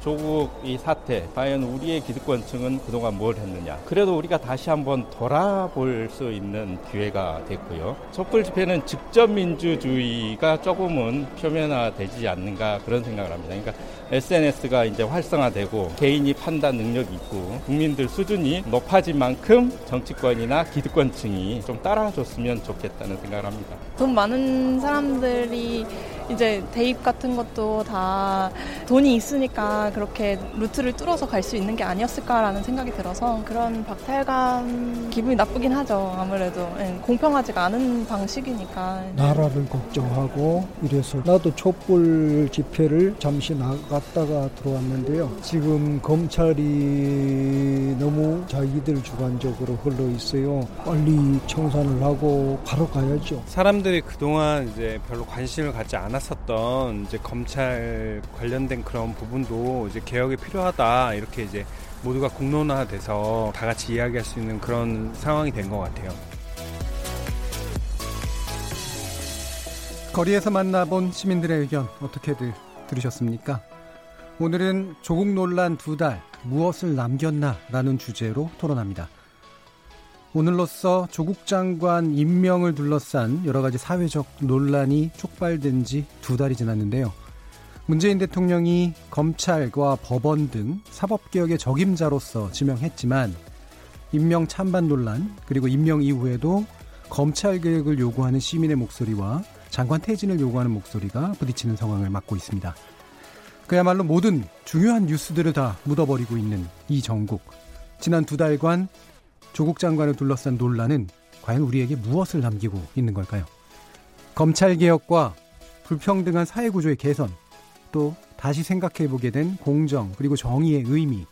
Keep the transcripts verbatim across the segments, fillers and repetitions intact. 조국 이 사태, 과연 우리의 기득권층은 그동안 뭘 했느냐. 그래도 우리가 다시 한번 돌아볼 수 있는 기회가 됐고요. 촛불 집회는 직접 민주주의가 조금은 표면화되지 않는가 그런 생각을 합니다. 그러니까 에스엔에스가 이제 활성화되고 개인이 판단 능력이 있고 국민들 수준이 높아진 만큼 정치권이나 기득권층이 좀 따라줬으면 좋겠다는 생각을 합니다. 돈 많은 사람들이 이제 대입 같은 것도 다 돈이 있으니까 그렇게 루트를 뚫어서 갈 수 있는 게 아니었을까라는 생각이 들어서 그런 박탈감 기분이 나쁘긴 하죠. 아무래도 공평하지가 않은 방식이니까. 나라를 걱정하고 이래서 나도 촛불 집회를 잠시 나가 갔다가 들어왔는데요. 지금 검찰이 너무 자기들 주관적으로 흘러 있어요. 빨리 청산을 하고 바로 가야죠. 사람들이 그동안 이제 별로 관심을 갖지 않았었던 이제 검찰 관련된 그런 부분도 이제 개혁이 필요하다. 이렇게 이제 모두가 공론화돼서 다 같이 이야기할 수 있는 그런 상황이 된 것 같아요. 거리에서 만나본 시민들의 의견 어떻게들 들으셨습니까? 오늘은 조국 논란 두 달 무엇을 남겼나 라는 주제로 토론합니다. 오늘로써 조국 장관 임명을 둘러싼 여러 가지 사회적 논란이 촉발된 지 두 달이 지났는데요. 문재인 대통령이 검찰과 법원 등 사법개혁의 적임자로서 지명했지만 임명 찬반 논란, 그리고 임명 이후에도 검찰개혁을 요구하는 시민의 목소리와 장관 퇴진을 요구하는 목소리가 부딪히는 상황을 맞고 있습니다. 그야말로 모든 중요한 뉴스들을 다 묻어버리고 있는 이 정국. 지난 두 달간 조국 장관을 둘러싼 논란은 과연 우리에게 무엇을 남기고 있는 걸까요? 검찰개혁과 불평등한 사회구조의 개선, 또 다시 생각해보게 된 공정 그리고 정의의 의미,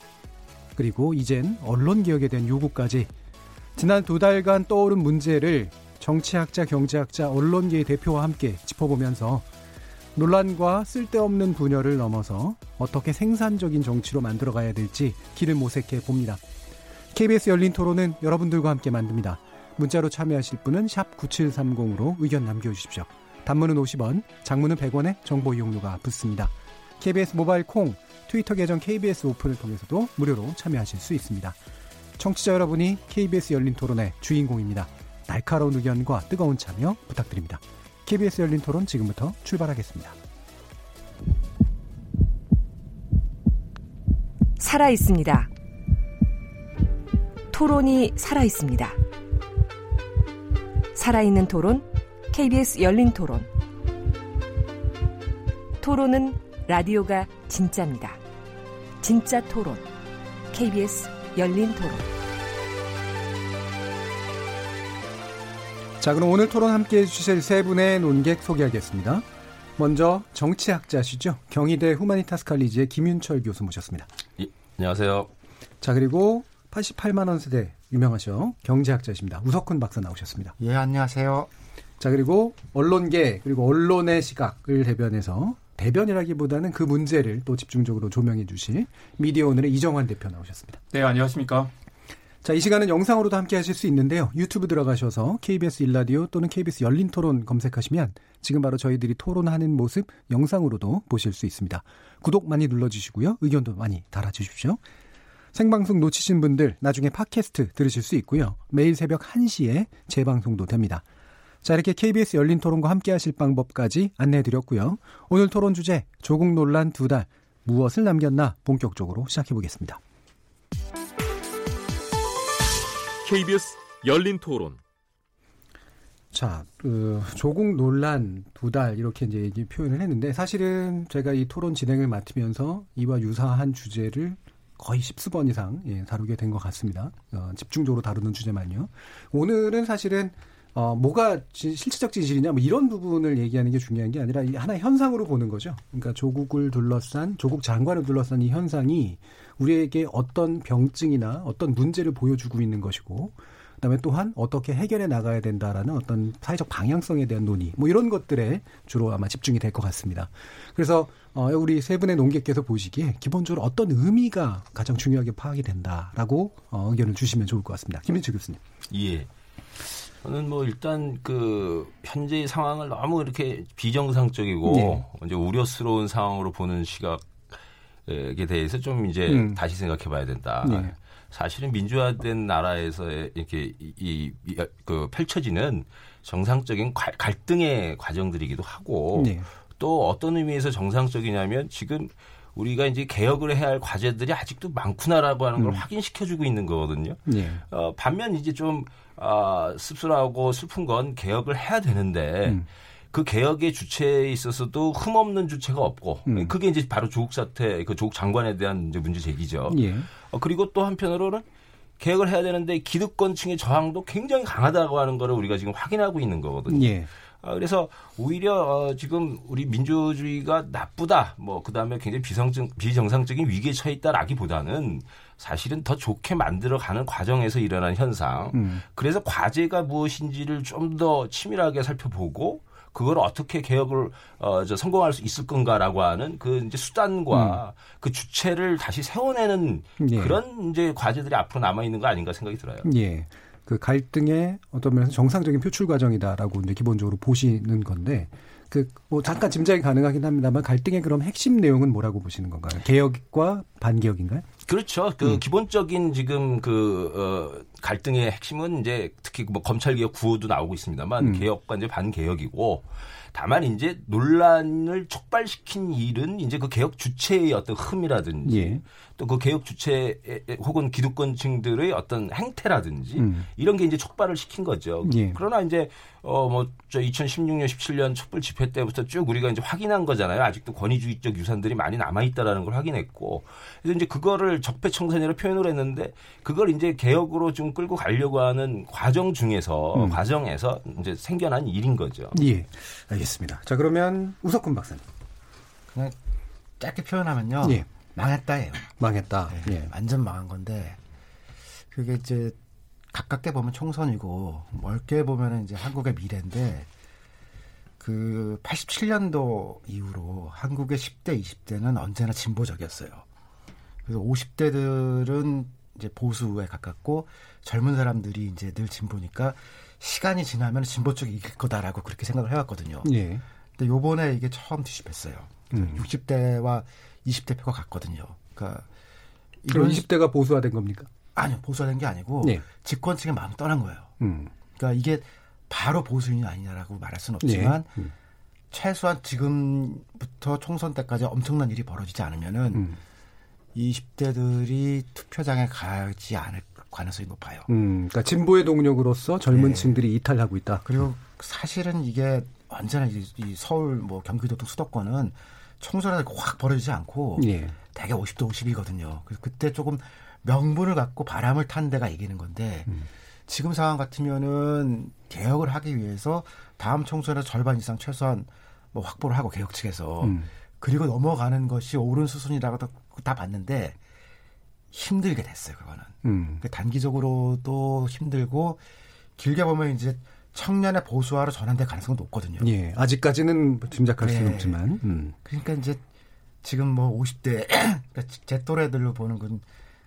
그리고 이젠 언론개혁에 대한 요구까지 지난 두 달간 떠오른 문제를 정치학자, 경제학자, 언론계의 대표와 함께 짚어보면서 논란과 쓸데없는 분열을 넘어서 어떻게 생산적인 정치로 만들어가야 될지 길을 모색해 봅니다. 케이비에스 열린 토론은 여러분들과 함께 만듭니다. 문자로 참여하실 분은 샵 구칠삼공으로 의견 남겨주십시오. 단문은 오십 원, 장문은 백 원에 정보 이용료가 붙습니다. 케이비에스 모바일 콩, 트위터 계정 케이비에스 오픈을 통해서도 무료로 참여하실 수 있습니다. 청취자 여러분이 케이비에스 열린 토론의 주인공입니다. 날카로운 의견과 뜨거운 참여 부탁드립니다. 케이비에스 열린 토론 지금부터 출발하겠습니다. 살아 있습니다. 토론이 살아 있습니다. 살아있는 토론, 케이비에스 열린 토론. 토론은 라디오가 진짜입니다. 진짜 토론, 케이비에스 열린 토론. 자, 그럼 오늘 토론 함께해 주실 세 분의 논객 소개하겠습니다. 먼저 정치학자시죠. 경희대 후마니타스 칼리지의 김윤철 교수 모셨습니다. 예, 안녕하세요. 자, 그리고 팔십팔만 원 세대 유명하셔 경제학자이십니다. 우석훈 박사 나오셨습니다. 예, 안녕하세요. 자, 그리고 언론계 그리고 언론의 시각을 대변해서 대변이라기보다는 그 문제를 또 집중적으로 조명해 주실 미디어오늘의 이정환 대표 나오셨습니다. 네, 안녕하십니까. 자, 이 시간은 영상으로도 함께 하실 수 있는데요. 유튜브 들어가셔서 케이비에스 일라디오 또는 케이비에스 열린토론 검색하시면 지금 바로 저희들이 토론하는 모습 영상으로도 보실 수 있습니다. 구독 많이 눌러주시고요. 의견도 많이 달아주십시오. 생방송 놓치신 분들 나중에 팟캐스트 들으실 수 있고요. 매일 새벽 한 시에 재방송도 됩니다. 자, 이렇게 케이비에스 열린토론과 함께 하실 방법까지 안내해드렸고요. 오늘 토론 주제 조국 논란 두 달 무엇을 남겼나 본격적으로 시작해보겠습니다. 케이비에스 열린 토론. 자, 그 조국 논란 두 달 이렇게 이제 얘기 표현을 했는데 사실은 제가 이 토론 진행을 맡으면서 이와 유사한 주제를 거의 십수번 이상 예, 다루게 된 것 같습니다. 어, 집중적으로 다루는 주제만요. 오늘은 사실은 어, 뭐가 지, 실질적 진실이냐 뭐 이런 부분을 얘기하는 게 중요한 게 아니라 하나의 현상으로 보는 거죠. 그러니까 조국을 둘러싼 조국 장관을 둘러싼 이 현상이 우리에게 어떤 병증이나 어떤 문제를 보여주고 있는 것이고 그다음에 또한 어떻게 해결해 나가야 된다라는 어떤 사회적 방향성에 대한 논의, 뭐 이런 것들에 주로 아마 집중이 될 것 같습니다. 그래서 어, 우리 세 분의 논객께서 보시기에 기본적으로 어떤 의미가 가장 중요하게 파악이 된다라고 어, 의견을 주시면 좋을 것 같습니다. 김윤철 교수님. 예. 저는 뭐 일단 그 현재의 상황을 너무 이렇게 비정상적이고 네. 이제 우려스러운 상황으로 보는 시각에 대해서 좀 이제 음. 다시 생각해봐야 된다. 네. 사실은 민주화된 나라에서 이렇게 이, 이, 그 펼쳐지는 정상적인 과, 갈등의 과정들이기도 하고 네. 또 어떤 의미에서 정상적이냐면 지금 우리가 이제 개혁을 해야 할 과제들이 아직도 많구나라고 하는 걸 음. 확인시켜주고 있는 거거든요. 네. 어, 반면 이제 좀 아, 씁쓸하고 슬픈 건 개혁을 해야 되는데 음. 그 개혁의 주체에 있어서도 흠없는 주체가 없고 음. 그게 이제 바로 조국 사태, 그 조국 장관에 대한 이제 문제 제기죠. 예. 어, 그리고 또 한편으로는 개혁을 해야 되는데 기득권층의 저항도 굉장히 강하다고 하는 걸 우리가 지금 확인하고 있는 거거든요. 예. 그래서 오히려 지금 우리 민주주의가 나쁘다, 뭐 그다음에 굉장히 비정상, 비정상적인 위기에 처했다라기보다는 사실은 더 좋게 만들어가는 과정에서 일어난 현상. 음. 그래서 과제가 무엇인지를 좀 더 치밀하게 살펴보고 그걸 어떻게 개혁을 어, 저 성공할 수 있을 건가라고 하는 그 이제 수단과 음. 그 주체를 다시 세워내는 예. 그런 이제 과제들이 앞으로 남아 있는 거 아닌가 생각이 들어요. 예. 그 갈등의 어떤 면에서 정상적인 표출 과정이다라고 이제 기본적으로 보시는 건데, 그 뭐 잠깐 짐작이 가능하긴 합니다만 갈등의 그럼 핵심 내용은 뭐라고 보시는 건가요? 개혁과 반개혁인가요? 그렇죠. 그 음. 기본적인 지금 그 어, 갈등의 핵심은 이제 특히 뭐 검찰 개혁 구호도 나오고 있습니다만 음. 개혁과 이제 반개혁이고, 다만 이제 논란을 촉발시킨 일은 이제 그 개혁 주체의 어떤 흠이라든지 예. 또 그 개혁 주체 혹은 기득권층들의 어떤 행태라든지 음. 이런 게 이제 촉발을 시킨 거죠. 예. 그러나 이제 어 뭐 저 이천십육 년 십칠 년 촛불 집회 때부터 쭉 우리가 이제 확인한 거잖아요. 아직도 권위주의적 유산들이 많이 남아 있다라는 걸 확인했고, 그래서 이제 그거를 적폐청산이라고 표현을 했는데 그걸 이제 개혁으로 좀 끌고 가려고 하는 과정 중에서 음. 과정에서 이제 생겨난 일인 거죠. 예. 알겠습니다. 자, 그러면 우석훈 박사님. 그냥 짧게 표현하면요. 예. 망했다예요. 망했다. 네, 예. 완전 망한 건데 그게 이제 가깝게 보면 총선이고 멀게 보면 이제 한국의 미래인데, 그 팔십칠 년도 이후로 한국의 십 대, 이십 대는 언제나 진보적이었어요. 그래서 오십 대들은 이제 보수에 가깝고 젊은 사람들이 이제 늘 진보니까 시간이 지나면 진보 쪽이 이길 거다라고 그렇게 생각을 해왔거든요. 예. 근데 요번에 이게 처음 뒤집혔어요. 음. 육십 대와 이십 대표가 같거든요. 그러니까 그럼 이십 대가 보수화된 겁니까? 아니요. 보수화된 게 아니고 예. 집권층의 마음이 떠난 거예요. 음. 그러니까 이게 바로 보수인이 아니냐라고 말할 수는 없지만 예. 음. 최소한 지금부터 총선 때까지 엄청난 일이 벌어지지 않으면은 음. 이십 대들이 투표장에 가지 않을 가능성이 높아요. 음, 그러니까 진보의 동력으로서 젊은 층들이 네. 이탈하고 있다. 그리고 사실은 이게 언제나 이, 이 서울, 뭐 경기도 등 수도권은 총선에서 확 벌어지지 않고 네. 대개 오십 대 오십이거든요. 그래서 그때 조금 명분을 갖고 바람을 탄 데가 이기는 건데 음. 지금 상황 같으면은 개혁을 하기 위해서 다음 총선에서 절반 이상 최소한 뭐 확보를 하고 개혁 측에서 음. 그리고 넘어가는 것이 옳은 수순이라고 다, 다 봤는데 힘들게 됐어요. 그거는 음. 단기적으로도 힘들고 길게 보면 이제 청년의 보수화로 전환될 가능성은 높거든요. 예, 아직까지는 짐작할 네. 수는 없지만 음. 그러니까 이제 지금 뭐 오십 대 제 또래들로 보는 건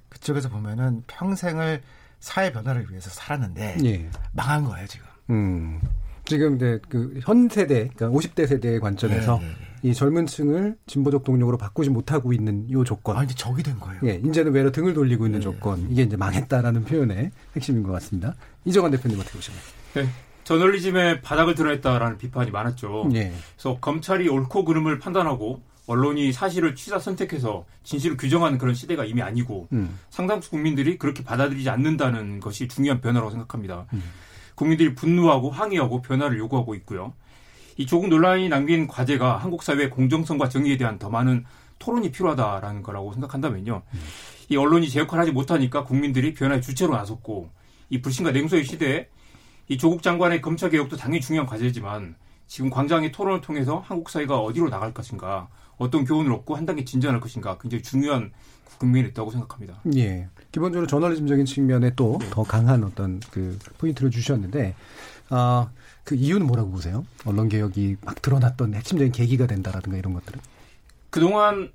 그쪽에서 보면은 평생을 사회 변화를 위해서 살았는데 예. 망한 거예요 지금. 음. 지금 이제 그 현 세대, 그러니까 오십 대 세대의 관점에서 예, 예, 예. 이 젊은층을 진보적 동력으로 바꾸지 못하고 있는 이 조건. 아, 이제 적이 된 거예요. 예, 이제는 외로 등을 돌리고 있는 예, 조건. 예. 이게 이제 망했다라는 표현의 핵심인 것 같습니다. 이정환 대표님 어떻게 보십니까? 네, 저널리즘의 바닥을 드러냈다라는 비판이 많았죠. 예. 그래서 검찰이 옳고 그름을 판단하고 언론이 사실을 취사 선택해서 진실을 규정하는 그런 시대가 이미 아니고 음. 상당수 국민들이 그렇게 받아들이지 않는다는 것이 중요한 변화라고 생각합니다. 음. 국민들이 분노하고 항의하고 변화를 요구하고 있고요. 이 조국 논란이 남긴 과제가 한국 사회의 공정성과 정의에 대한 더 많은 토론이 필요하다라는 거라고 생각한다면요. 음. 이 언론이 제 역할을 하지 못하니까 국민들이 변화의 주체로 나섰고, 이 불신과 냉소의 시대에 이 조국 장관의 검찰개혁도 당연히 중요한 과제지만 지금 광장의 토론을 통해서 한국 사회가 어디로 나갈 것인가, 어떤 교훈을 얻고 한 단계 진전할 것인가, 굉장히 중요한 국면이 있다고 생각합니다. 예. 기본적으로 저널리즘적인 측면에 또 더 강한 어떤 그 포인트를 주셨는데, 아, 그 이유는 뭐라고 보세요? 언론 개혁이 막 드러났던 핵심적인 계기가 된다라든가 이런 것들은? 그동안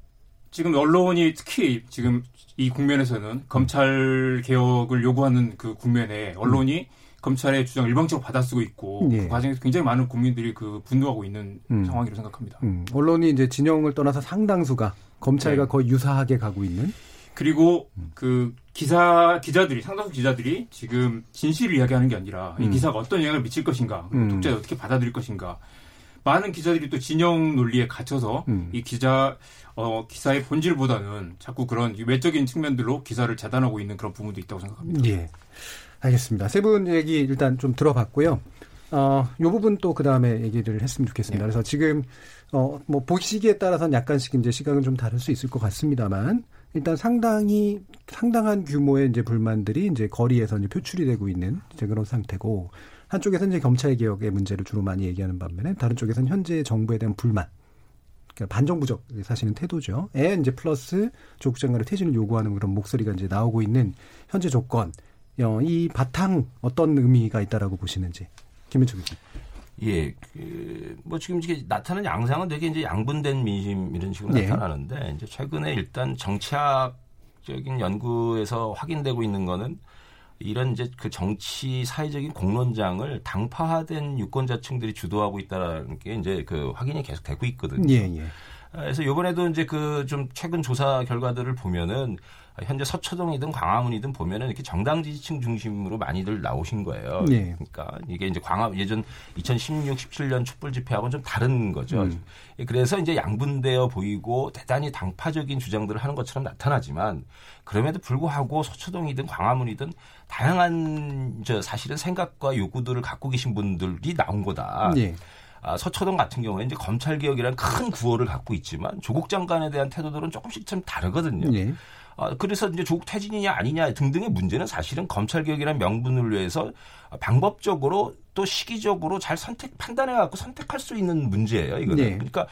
지금 언론이 특히 지금 이 국면에서는 검찰 개혁을 요구하는 그 국면에 언론이 음. 검찰의 주장 일방적으로 받아쓰고 있고 예. 그 과정에서 굉장히 많은 국민들이 그 분노하고 있는 음. 상황이라고 생각합니다. 음. 언론이 이제 진영을 떠나서 상당수가 검찰과 네. 거의 유사하게 가고 있는. 그리고 음. 그 기사 기자들이 상당수 기자들이 지금 진실을 이야기하는 게 아니라 음. 이 기사가 어떤 영향을 미칠 것인가, 음. 독자들이 어떻게 받아들일 것인가. 많은 기자들이 또 진영 논리에 갇혀서 음. 이 기자 어, 기사의 본질보다는 자꾸 그런 외적인 측면들로 기사를 재단하고 있는 그런 부분도 있다고 생각합니다. 예. 알겠습니다. 세 분 얘기 일단 좀 들어봤고요. 어, 요 부분 또 그 다음에 얘기를 했으면 좋겠습니다. 네. 그래서 지금, 어, 뭐, 보시기에 따라서는 약간씩 이제 시각은 좀 다를 수 있을 것 같습니다만, 일단 상당히, 상당한 규모의 이제 불만들이 이제 거리에서 이제 표출이 되고 있는 이제 그런 상태고, 한쪽에서는 이제 검찰개혁의 문제를 주로 많이 얘기하는 반면에, 다른 쪽에서는 현재 정부에 대한 불만, 그러니까 반정부적 사실은 태도죠. 에 이제 플러스 조국 장관의 퇴진을 요구하는 그런 목소리가 이제 나오고 있는 현재 조건, 이 바탕 어떤 의미가 있다라고 보시는지 김윤철 교수님. 예, 그, 뭐 지금 이게 나타나는 양상은 되게 이제 양분된 민심 이런 식으로 네. 나타나는데 이제 최근에 일단 정치학적인 연구에서 확인되고 있는 거는 이런 이제 그 정치 사회적인 공론장을 당파화된 유권자층들이 주도하고 있다라는 게 이제 그 확인이 계속 되고 있거든요. 예, 예. 그래서 이번에도 이제 그 좀 최근 조사 결과들을 보면은. 현재 서초동이든 광화문이든 보면은 이렇게 정당 지지층 중심으로 많이들 나오신 거예요. 네. 그러니까 이게 이제 광화문 예전 이천십육, 십칠년 촛불 집회하고는 좀 다른 거죠. 음. 그래서 이제 양분되어 보이고 대단히 당파적인 주장들을 하는 것처럼 나타나지만 그럼에도 불구하고 서초동이든 광화문이든 다양한 저 사실은 생각과 요구들을 갖고 계신 분들이 나온 거다. 네. 아, 서초동 같은 경우에 이제 검찰개혁이라는 큰 구호를 갖고 있지만 조국 장관에 대한 태도들은 조금씩 좀 다르거든요. 네. 아, 그래서 이제 조국 퇴진이냐 아니냐 등등의 문제는 사실은 검찰개혁이라는 명분을 위해서 방법적으로 또 시기적으로 잘 선택, 판단해갖고 선택할 수 있는 문제예요, 이거는. 네. 그러니까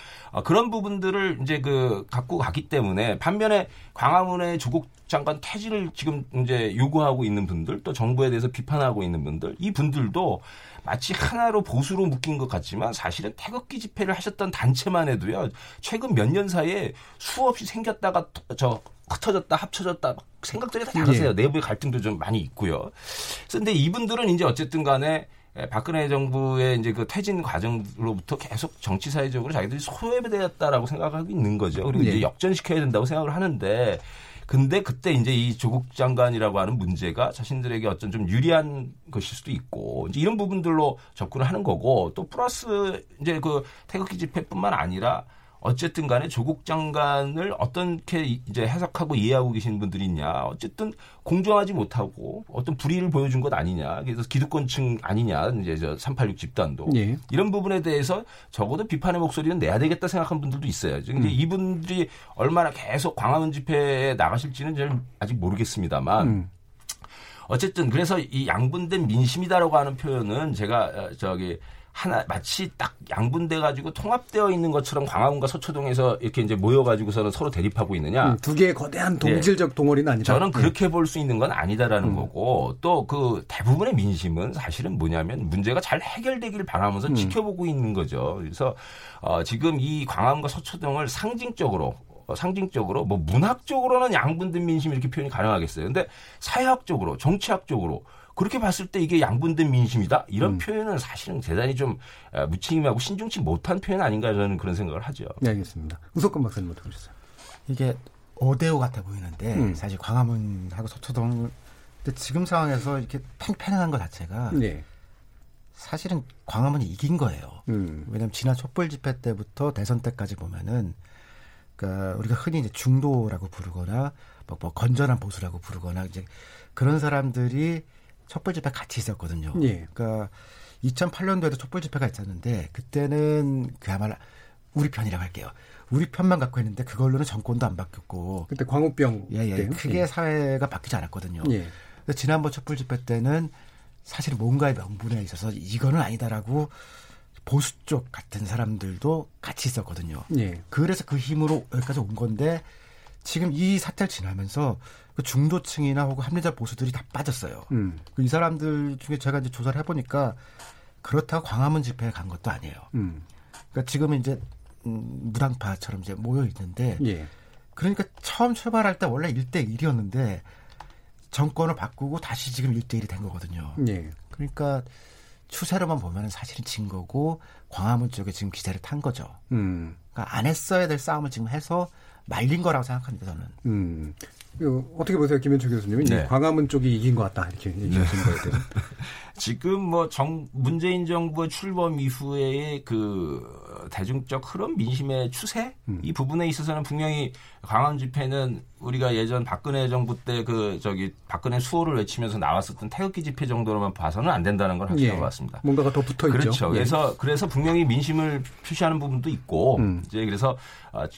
그런 부분들을 이제 그 갖고 가기 때문에 반면에 광화문의 조국 장관 퇴진을 지금 이제 요구하고 있는 분들 또 정부에 대해서 비판하고 있는 분들 이 분들도 마치 하나로 보수로 묶인 것 같지만 사실은 태극기 집회를 하셨던 단체만 해도요, 최근 몇 년 사이에 수없이 생겼다가 저 흩어졌다 합쳐졌다 생각들이 다 다르세요. 네. 내부의 갈등도 좀 많이 있고요. 그런데 이분들은 이제 어쨌든 간에 박근혜 정부의 이제 그 퇴진 과정으로부터 계속 정치 사회적으로 자기들이 소외되었다라고 생각하고 있는 거죠. 그리고 네. 이제 역전시켜야 된다고 생각을 하는데, 근데 그때 이제 이 조국 장관이라고 하는 문제가 자신들에게 어떤 좀 유리한 것일 수도 있고, 이제 이런 부분들로 접근을 하는 거고, 또 플러스 이제 그 태극기 집회뿐만 아니라 어쨌든 간에 조국 장관을 어떻게 이제 해석하고 이해하고 계신 분들이 있냐. 어쨌든 공정하지 못하고 어떤 불의를 보여준 것 아니냐. 그래서 기득권층 아니냐. 이제 저 삼팔육 집단도. 예. 이런 부분에 대해서 적어도 비판의 목소리는 내야 되겠다 생각한 분들도 있어요. 지금 음. 이분들이 얼마나 계속 광화문 집회에 나가실지는 저는 아직 모르겠습니다만. 음. 어쨌든 그래서 이 양분된 민심이다라고 하는 표현은 제가 저기 하나 마치 딱 양분돼 가지고 통합되어 있는 것처럼 광화문과 서초동에서 이렇게 이제 모여 가지고서는 서로 대립하고 있느냐? 음, 두 개의 거대한 동질적 네. 동아리는 아니다. 저는 그렇게 볼 수 있는 건 아니다라는 음. 거고, 또 그 대부분의 민심은 사실은 뭐냐면 문제가 잘 해결되기를 바라면서 음. 지켜보고 있는 거죠. 그래서 어, 지금 이 광화문과 서초동을 상징적으로 상징적으로 뭐 문학적으로는 양분된 민심 이렇게 표현이 가능하겠어요. 근데 사회학적으로 정치학적으로 그렇게 봤을 때 이게 양분된 민심이다? 이런 음. 표현은 사실은 대단히 좀 무책임하고 신중치 못한 표현 아닌가 저는 그런 생각을 하죠. 네, 알겠습니다. 우석훈 박사님 어떻게 보셨어요? 이게 오 대 오 같아 보이는데 음. 사실 광화문하고 서초동 근데 지금 상황에서 이렇게 팽팽한 것 자체가 네. 사실은 광화문이 이긴 거예요. 음. 왜냐하면 지난 촛불 집회 때부터 대선 때까지 보면은 그러니까 우리가 흔히 이제 중도라고 부르거나 뭐, 뭐 건전한 보수라고 부르거나 이제 그런 사람들이 촛불 집회 같이 있었거든요. 예. 그러니까 이천팔년도에도 촛불 집회가 있었는데 그때는 그야말로 우리 편이라고 할게요. 우리 편만 갖고 있는데 그걸로는 정권도 안 바뀌었고. 그때 광우병. 예예. 예. 크게 예. 사회가 바뀌지 않았거든요. 예. 그래서 지난번 촛불 집회 때는 사실 뭔가의 명분에 있어서 이거는 아니다라고 보수 쪽 같은 사람들도 같이 있었거든요. 예. 그래서 그 힘으로 여기까지 온 건데 지금 이 사태를 지나면서 그 중도층이나 혹은 합리적 보수들이 다 빠졌어요. 음. 이 사람들 중에 제가 이제 조사를 해보니까 그렇다고 광화문 집회에 간 것도 아니에요. 음. 그러니까 지금 이제 음, 무당파처럼 이제 모여 있는데, 예. 그러니까 처음 출발할 때 원래 일 대 일이었는데 정권을 바꾸고 다시 지금 일 대 일이 된 거거든요. 예. 그러니까 추세로만 보면 사실은 진 거고 광화문 쪽에 지금 기세를 탄 거죠. 음. 그러니까 안 했어야 될 싸움을 지금 해서 말린 거라고 생각합니다, 저는. 음. 어떻게 보세요, 김윤철 교수님은? 네. 광화문 쪽이 이긴 것 같다, 이렇게 얘기하시는 거에 대해서. 지금 뭐 정, 문재인 정부의 출범 이후에 그 대중적 흐름, 민심의 추세? 음. 이 부분에 있어서는 분명히 광화문 집회는 우리가 예전 박근혜 정부 때 그 저기 박근혜 수호를 외치면서 나왔었던 태극기 집회 정도로만 봐서는 안 된다는 걸 확실한 예. 것 같습니다. 뭔가가 더 붙어 있죠. 그렇죠. 예. 그래서, 그래서 분명히 민심을 표시하는 부분도 있고, 음. 이제 그래서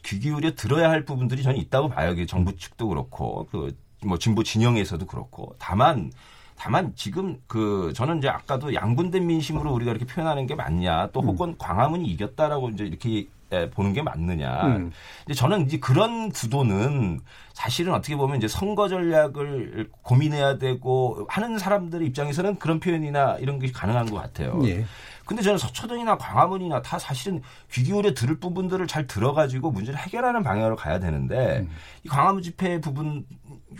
귀 기울여 들어야 할 부분들이 저는 있다고 봐요. 정부 측도 그렇고. 그 뭐 진보 진영에서도 그렇고 다만 다만 지금 그 저는 이제 아까도 양분된 민심으로 우리가 이렇게 표현하는 게 맞냐 또 혹은 음. 광화문이 이겼다라고 이제 이렇게 보는 게 맞느냐. 음. 이제 저는 이제 그런 구도는 사실은 어떻게 보면 이제 선거 전략을 고민해야 되고 하는 사람들의 입장에서는 그런 표현이나 이런 게 가능한 것 같아요. 예. 근데 저는 서초동이나 광화문이나 다 사실은 귀 기울여 들을 부분들을 잘 들어가지고 문제를 해결하는 방향으로 가야 되는데 음. 이 광화문 집회 부분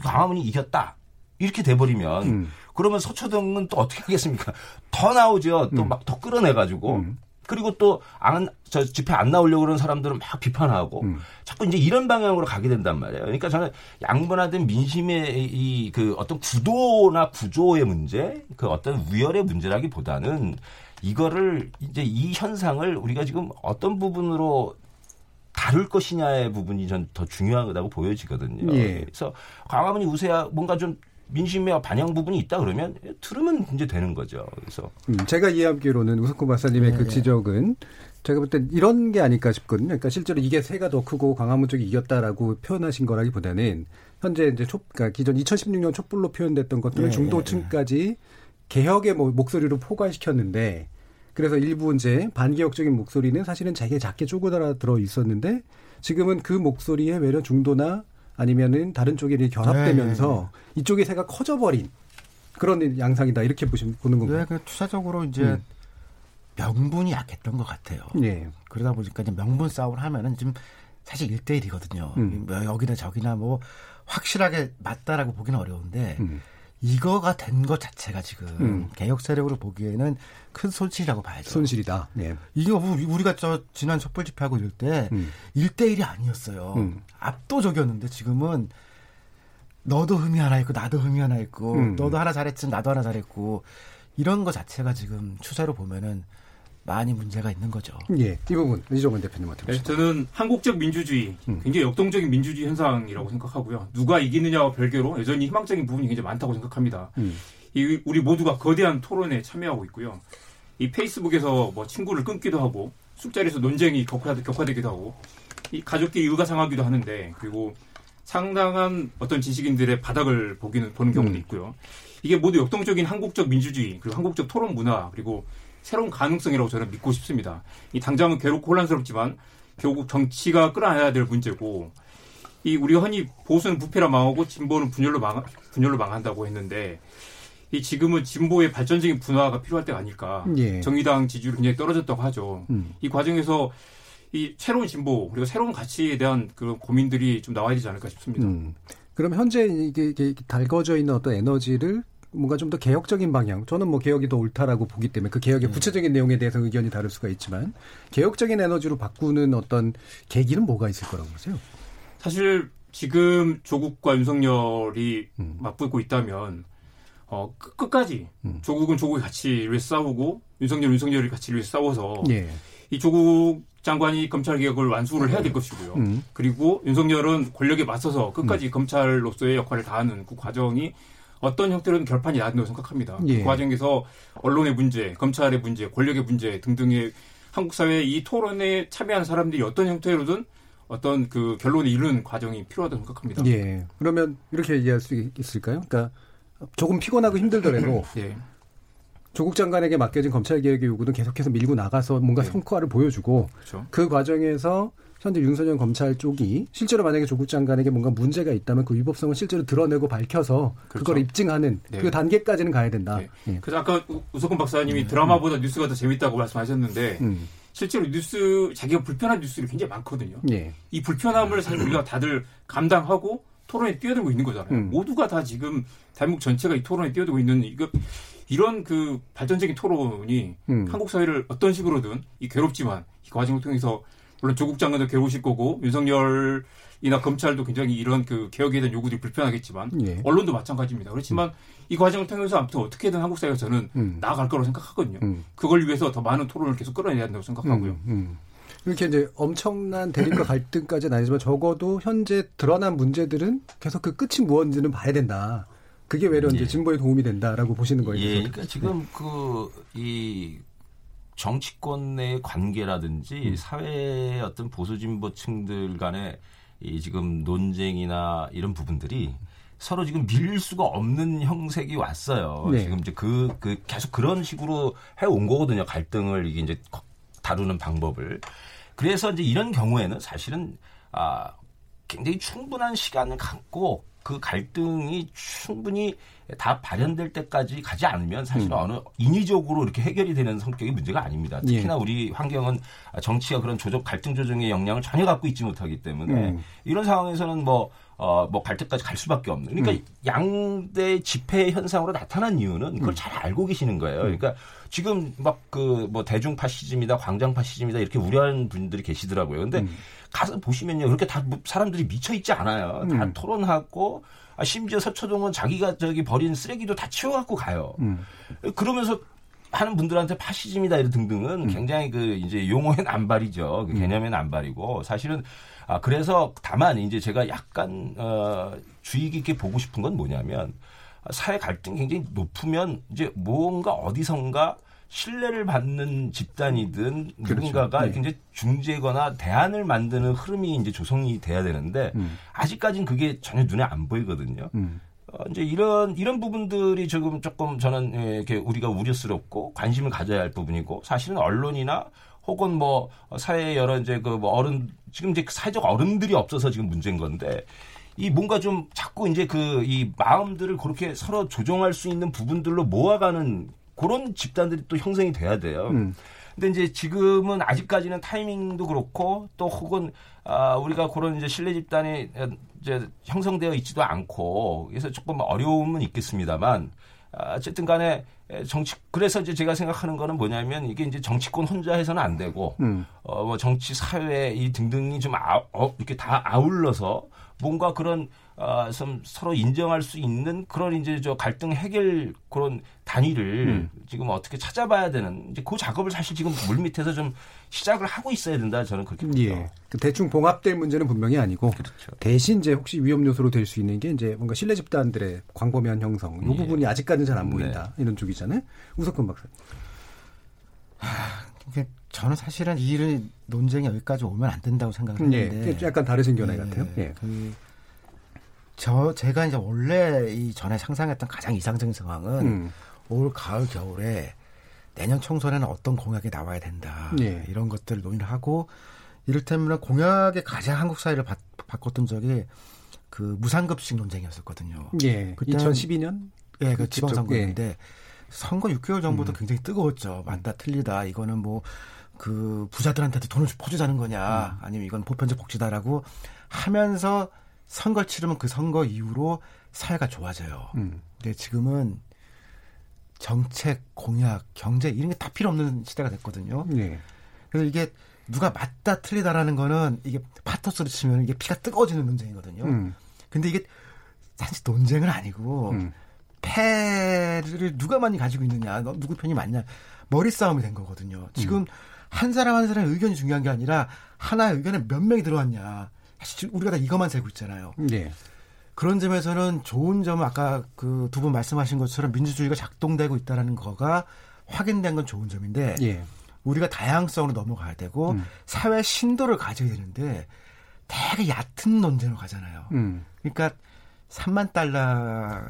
광화문이 이겼다. 이렇게 돼버리면 음. 그러면 서초동은 또 어떻게 하겠습니까? 더 나오죠. 또 막 더 음. 끌어내가지고. 음. 그리고 또 안, 저 집회 안 나오려고 그러는 사람들은 막 비판하고 음. 자꾸 이제 이런 방향으로 가게 된단 말이에요. 그러니까 저는 양분화된 민심의 이 그 어떤 구도나 구조의 문제, 그 어떤 우열의 문제라기보다는 이거를 이제 이 현상을 우리가 지금 어떤 부분으로 다룰 것이냐의 부분이 전 더 중요하다고 보여지거든요. 예. 그래서 광화문이 우세야 뭔가 좀 민심의 반영 부분이 있다 그러면 들으면 이제 되는 거죠. 그래서 음, 제가 이해하기로는 우석훈 박사님의 네, 그 지적은 제가 볼 때 이런 게 아닐까 싶거든요. 그러니까 실제로 이게 새가 더 크고 광화문 쪽이 이겼다라고 표현하신 거라기보다는 현재 이제 촛, 그러니까 기존 이천십육 년 촛불로 표현됐던 것들을 네, 중도층까지 네, 네. 개혁의 목소리로 포괄시켰는데 그래서 일부 이제 반개혁적인 목소리는 사실은 되게 작게 쪼그라들어 있었는데 지금은 그 목소리에 외려 중도나 아니면은 다른 쪽이 결합되면서 네. 이쪽의 새가 커져버린 그런 양상이다 이렇게 보시면 보는 건가요? 네, 그 추세적으로 이제 음. 명분이 약했던 것 같아요. 네. 그러다 보니까 이제 명분 싸움을 하면은 지금 사실 일 대 일이거든요. 음. 여기나 저기나 뭐 확실하게 맞다라고 보기는 어려운데 음. 이거가 된 것 자체가 지금 음. 개혁 세력으로 보기에는 큰 손실이라고 봐야죠. 손실이다. 네. 이게 우리가 저 지난 촛불 집회하고 이럴 때 음. 일 대 일이 아니었어요. 음. 압도적이었는데 지금은 너도 흠이 하나 있고 나도 흠이 하나 있고 음. 너도 하나 잘했지만 나도 하나 잘했고 이런 것 자체가 지금 추세로 보면은 많이 문제가 있는 거죠. 예, 이 부분 이정환 대표님 어떻게 보십니까? 저는 한국적 민주주의, 음. 굉장히 역동적인 민주주의 현상이라고 생각하고요. 누가 이기느냐와 별개로 여전히 희망적인 부분이 굉장히 많다고 생각합니다. 음. 이 우리 모두가 거대한 토론에 참여하고 있고요. 이 페이스북에서 뭐 친구를 끊기도 하고 술자리에서 논쟁이 격화되기도 하고 이 가족끼리 의가상하기도 하는데 그리고 상당한 어떤 지식인들의 바닥을 보기는 보는 경우도 음. 있고요. 이게 모두 역동적인 한국적 민주주의 그리고 한국적 토론 문화 그리고 새로운 가능성이라고 저는 믿고 싶습니다. 이 당장은 괴롭고 혼란스럽지만 결국 정치가 끌어안아야 될 문제고 이 우리가 흔히 보수는 부패라 망하고 진보는 분열로 망 분열로 망한다고 했는데 이 지금은 진보의 발전적인 분화가 필요할 때가 아닐까. 예. 정의당 지지율이 굉장히 떨어졌다고 하죠. 음. 이 과정에서 이 새로운 진보 그리고 새로운 가치에 대한 그런 고민들이 좀 나와야 되지 않을까 싶습니다. 음. 그럼 현재 이게, 이게 달궈져 있는 어떤 에너지를 뭔가 좀 더 개혁적인 방향, 저는 뭐 개혁이 더 옳다라고 보기 때문에 그 개혁의 음. 구체적인 내용에 대해서 의견이 다를 수가 있지만 개혁적인 에너지로 바꾸는 어떤 계기는 뭐가 있을 거라고 보세요? 사실 지금 조국과 윤석열이 음. 맞붙고 있다면 어, 끝까지 음. 조국은 조국의 가치를 위해 싸우고 윤석열은 윤석열의 가치를 위해 싸워서 예. 이 조국 장관이 검찰개혁을 완수를 해야 될 것이고요. 음. 그리고 윤석열은 권력에 맞서서 끝까지 음. 검찰로서의 역할을 다하는 그 과정이 어떤 형태로든 결판이 나야 된다고 생각합니다. 예. 그 과정에서 언론의 문제, 검찰의 문제, 권력의 문제 등등의 한국 사회의 이 토론에 참여한 사람들이 어떤 형태로든 어떤 그 결론을 이루는 과정이 필요하다고 생각합니다. 예. 그러면 이렇게 얘기할 수 있을까요? 그러니까 조금 피곤하고 힘들더라도 예. 조국 장관에게 맡겨진 검찰개혁의 요구는 계속해서 밀고 나가서 뭔가 네. 성과를 보여주고 그렇죠. 그 과정에서 현재 윤석열 검찰 쪽이 실제로 만약에 조국 장관에게 뭔가 문제가 있다면 그 위법성을 실제로 드러내고 밝혀서 그렇죠. 그걸 입증하는 네. 그 단계까지는 가야 된다. 네. 네. 그래서 아까 우석훈 박사님이 네. 드라마보다 네. 뉴스가 더 재밌다고 말씀하셨는데 음. 실제로 뉴스 자기가 불편한 뉴스들이 굉장히 많거든요. 네. 이 불편함을 사실 우리가 다들 감당하고 토론에 뛰어들고 있는 거잖아요. 음. 모두가 다 지금 대한민국 전체가 이 토론에 뛰어들고 있는 이거. 이런 그 발전적인 토론이 음. 한국 사회를 어떤 식으로든 이 괴롭지만 이 과정을 통해서 물론 조국 장관도 괴로우실 거고 윤석열이나 검찰도 굉장히 이런 그 개혁에 대한 요구들이 불편하겠지만 예. 언론도 마찬가지입니다. 그렇지만 음. 이 과정을 통해서 아무튼 어떻게든 한국 사회가 저는 음. 나아갈 거라고 생각하거든요. 음. 그걸 위해서 더 많은 토론을 계속 끌어내야 한다고 생각하고요. 음. 음. 이렇게 이제 엄청난 대립과 갈등까지는 아니지만 적어도 현재 드러난 문제들은 계속 그 끝이 무엇인지는 봐야 된다. 그게 외려 이제 진보에 도움이 된다라고 보시는 거예요. 예, 그러니까 지금 그 이 정치권 내 관계라든지 음. 사회의 어떤 보수 진보층들 간의 이 지금 논쟁이나 이런 부분들이 서로 지금 밀릴 수가 없는 형색이 왔어요. 네. 지금 이제 그, 그 계속 그런 식으로 해온 거거든요. 갈등을 이게 이제 다루는 방법을. 그래서 이제 이런 경우에는 사실은 아 굉장히 충분한 시간을 갖고. 그 갈등이 충분히 다 발현될 때까지 가지 않으면 사실은 음. 어느 인위적으로 이렇게 해결이 되는 성격의 문제가 아닙니다. 특히나 예. 우리 환경은 정치가 그런 조정, 갈등 조정의 역량을 전혀 갖고 있지 못하기 때문에 음. 이런 상황에서는 뭐, 어, 뭐 갈등까지 갈 수밖에 없는. 그러니까 음. 양대 집회 현상으로 나타난 이유는 그걸 음. 잘 알고 계시는 거예요. 그러니까 지금 막 그 뭐 대중 파시즘이다, 광장 파시즘이다 이렇게 우려하는 분들이 계시더라고요. 근데 음. 가서 보시면요. 그렇게 다 사람들이 미쳐 있지 않아요. 다 음. 토론하고 심지어 서초동은 자기가 저기 버린 쓰레기도 다 치워 갖고 가요. 음. 그러면서 하는 분들한테 파시즘이다 이런 등등은 음. 굉장히 그 이제 용어의 남발이죠. 그 개념의 남발이고 사실은 아 그래서 다만 이제 제가 약간 어 주의 깊게 보고 싶은 건 뭐냐면 사회 갈등이 굉장히 높으면 이제 뭔가 어디선가 신뢰를 받는 집단이든 그렇죠. 누군가가 네. 굉장히 중재거나 대안을 만드는 흐름이 이제 조성이 돼야 되는데 음. 아직까지는 그게 전혀 눈에 안 보이거든요. 음. 어, 이제 이런 이런 부분들이 조금 조금 저는 이렇게 우리가 우려스럽고 관심을 가져야 할 부분이고 사실은 언론이나 혹은 뭐 사회 여러 이제 그 뭐 어른 지금 이제 사회적 어른들이 없어서 지금 문제인 건데. 이 뭔가 좀 자꾸 이제 그 이 마음들을 그렇게 서로 조정할 수 있는 부분들로 모아가는 그런 집단들이 또 형성이 돼야 돼요. 음. 근데 이제 지금은 아직까지는 타이밍도 그렇고 또 혹은 아 우리가 그런 이제 신뢰 집단이 이제 형성되어 있지도 않고 그래서 조금 어려움은 있겠습니다만 아 어쨌든 간에 정치 그래서 이제 제가 생각하는 거는 뭐냐면 이게 이제 정치권 혼자 해서는 안 되고 음. 어 뭐 정치 사회 이 등등이 좀 아, 어, 이렇게 다 아울러서 뭔가 그런 어, 좀 서로 인정할 수 있는 그런 이제 저 갈등 해결 그런 단위를 음. 지금 어떻게 찾아봐야 되는 이제 그 작업을 사실 지금 물밑에서 좀 시작을 하고 있어야 된다 저는 그렇게 봅니다. 예. 그 대충 봉합될 문제는 분명히 아니고 그렇죠. 대신 이제 혹시 위험 요소로 될 수 있는 게 이제 뭔가 신뢰 집단들의 광범위한 형성 이 예. 부분이 아직까지는 잘 안 보인다 네. 이런 쪽이잖아요. 우석훈 박사님. 하, 저는 사실은 이 일은 논쟁이 여기까지 오면 안 된다고 생각하는데 예, 약간 다르신 견해 예, 같아요. 예. 그, 저 제가 이제 원래 이 전에 상상했던 가장 이상적인 상황은 음. 올 가을 겨울에 내년 총선에는 어떤 공약이 나와야 된다 예. 이런 것들을 논의를 하고 이를테면 공약에 가장 한국 사회를 바, 바꿨던 적이 그 무상급식 논쟁이었었거든요. 예. 이천십이 년 예, 그 지방선거였는데. 예. 선거 육 개월 전부터 음. 굉장히 뜨거웠죠. 맞다 틀리다 이거는 뭐 그 부자들한테도 돈을 퍼주자는 거냐 음. 아니면 이건 보편적 복지다라고 하면서 선거를 치르면 그 선거 이후로 사회가 좋아져요. 음. 근데 지금은 정책, 공약, 경제 이런 게 다 필요 없는 시대가 됐거든요. 네. 그래서 이게 누가 맞다 틀리다라는 거는 이게 파토스로 치면 이게 피가 뜨거워지는 논쟁이거든요. 음. 근데 이게 사실 논쟁은 아니고 음. 패를 누가 많이 가지고 있느냐, 누구 편이 맞냐, 머리싸움이 된 거거든요. 지금 음. 한 사람 한 사람의 의견이 중요한 게 아니라 하나의 의견에 몇 명이 들어왔냐. 사실 우리가 다 이것만 세고 있잖아요. 네. 그런 점에서는 좋은 점은 아까 그 두 분 말씀하신 것처럼 민주주의가 작동되고 있다는 거가 확인된 건 좋은 점인데 네. 우리가 다양성으로 넘어가야 되고 음. 사회 신도를 가져야 되는데 되게 얕은 논쟁으로 가잖아요. 음. 그러니까 삼만 달러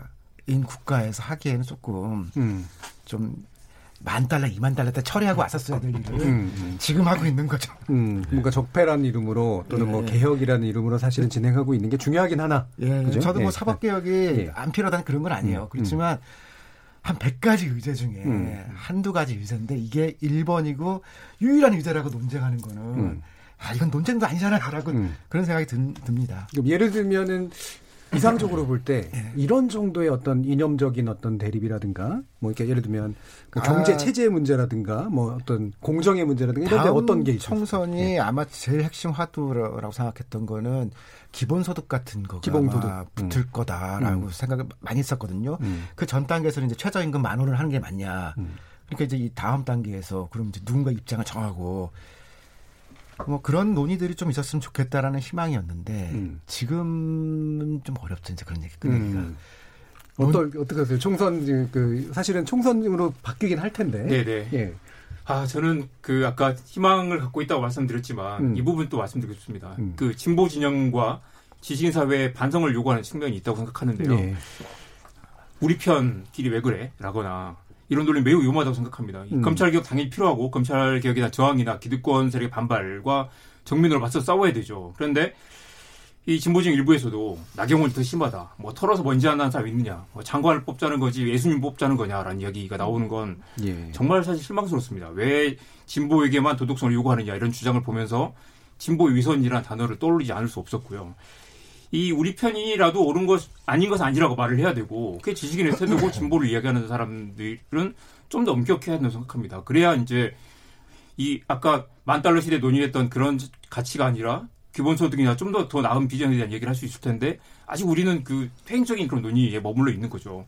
인 국가에서 하기에는 조금 음. 좀 만 달러, 이만 달러 다 처리하고 왔었어야 될 일을 음, 음. 지금 하고 있는 거죠. 음, 뭔가 적폐라는 이름으로 또는 예. 뭐 개혁이라는 이름으로 사실은 진행하고 있는 게 중요하긴 하나. 예. 그죠? 저도 뭐 예. 사법개혁이 예. 안 필요하다는 그런 건 아니에요. 음. 그렇지만 음. 한 백 가지 의제 중에 음. 한두 가지 의제인데 이게 일 번이고 유일한 의제라고 논쟁하는 거는 음. 아, 이건 논쟁도 아니잖아라고 음. 그런 생각이 든, 듭니다. 그럼 예를 들면은 이상적으로 볼 때 네. 이런 정도의 어떤 이념적인 어떤 대립이라든가 뭐 이렇게 예를 들면 그 경제 아, 체제의 문제라든가 뭐 어떤 공정의 문제라든가 이런 데 어떤 게 있었어요? 총선이 네. 아마 제일 핵심 화두라고 생각했던 거는 기본소득 같은 거가 기본소득. 붙을 음. 거다라고 음. 생각을 많이 했었거든요. 음. 그 전 단계에서는 이제 최저임금 만 원을 하는 게 맞냐. 음. 그러니까 이제 이 다음 단계에서 그럼 이제 누군가 입장을 정하고 뭐 그런 논의들이 좀 있었으면 좋겠다라는 희망이었는데 음. 지금은 좀 어렵죠 이제 그런 얘기 끝내기가. 음. 어떨 어떻게 하세요? 총선 그 사실은 총선으로 바뀌긴 할 텐데. 네네. 예. 아 저는 그 아까 희망을 갖고 있다고 말씀드렸지만 음. 이 부분 또 말씀드리고 싶습니다. 음. 그 진보 진영과 지식인 사회의 반성을 요구하는 측면이 있다고 생각하는데요. 예. 우리 편끼리 왜 그래?라거나. 이런 논리 매우 위험하다고 생각합니다. 음. 검찰개혁 당연히 필요하고 검찰개혁에 대한 저항이나 기득권 세력의 반발과 정면으로 맞서 싸워야 되죠. 그런데 이 진보진 일부에서도 나경원이 더 심하다. 뭐 털어서 먼지 안 나는 사람이 있느냐. 뭐 장관을 뽑자는 거지 예수님 뽑자는 거냐라는 이야기가 나오는 건 예. 정말 사실 실망스럽습니다. 왜 진보에게만 도덕성을 요구하느냐 이런 주장을 보면서 진보 위선이라는 단어를 떠올리지 않을 수 없었고요. 이 우리 편이라도 옳은 것 아닌 것은 아니라고 말을 해야 되고 그게 지식인의 태도고 진보를 이야기하는 사람들은 좀 더 엄격해야 한다고 생각합니다. 그래야 이제 이 아까 만 달러 시대 논의했던 그런 가치가 아니라 기본소득이나 좀 더 더 나은 비전에 대한 얘기를 할 수 있을 텐데 아직 우리는 그 퇴행적인 그런 논의에 머물러 있는 거죠.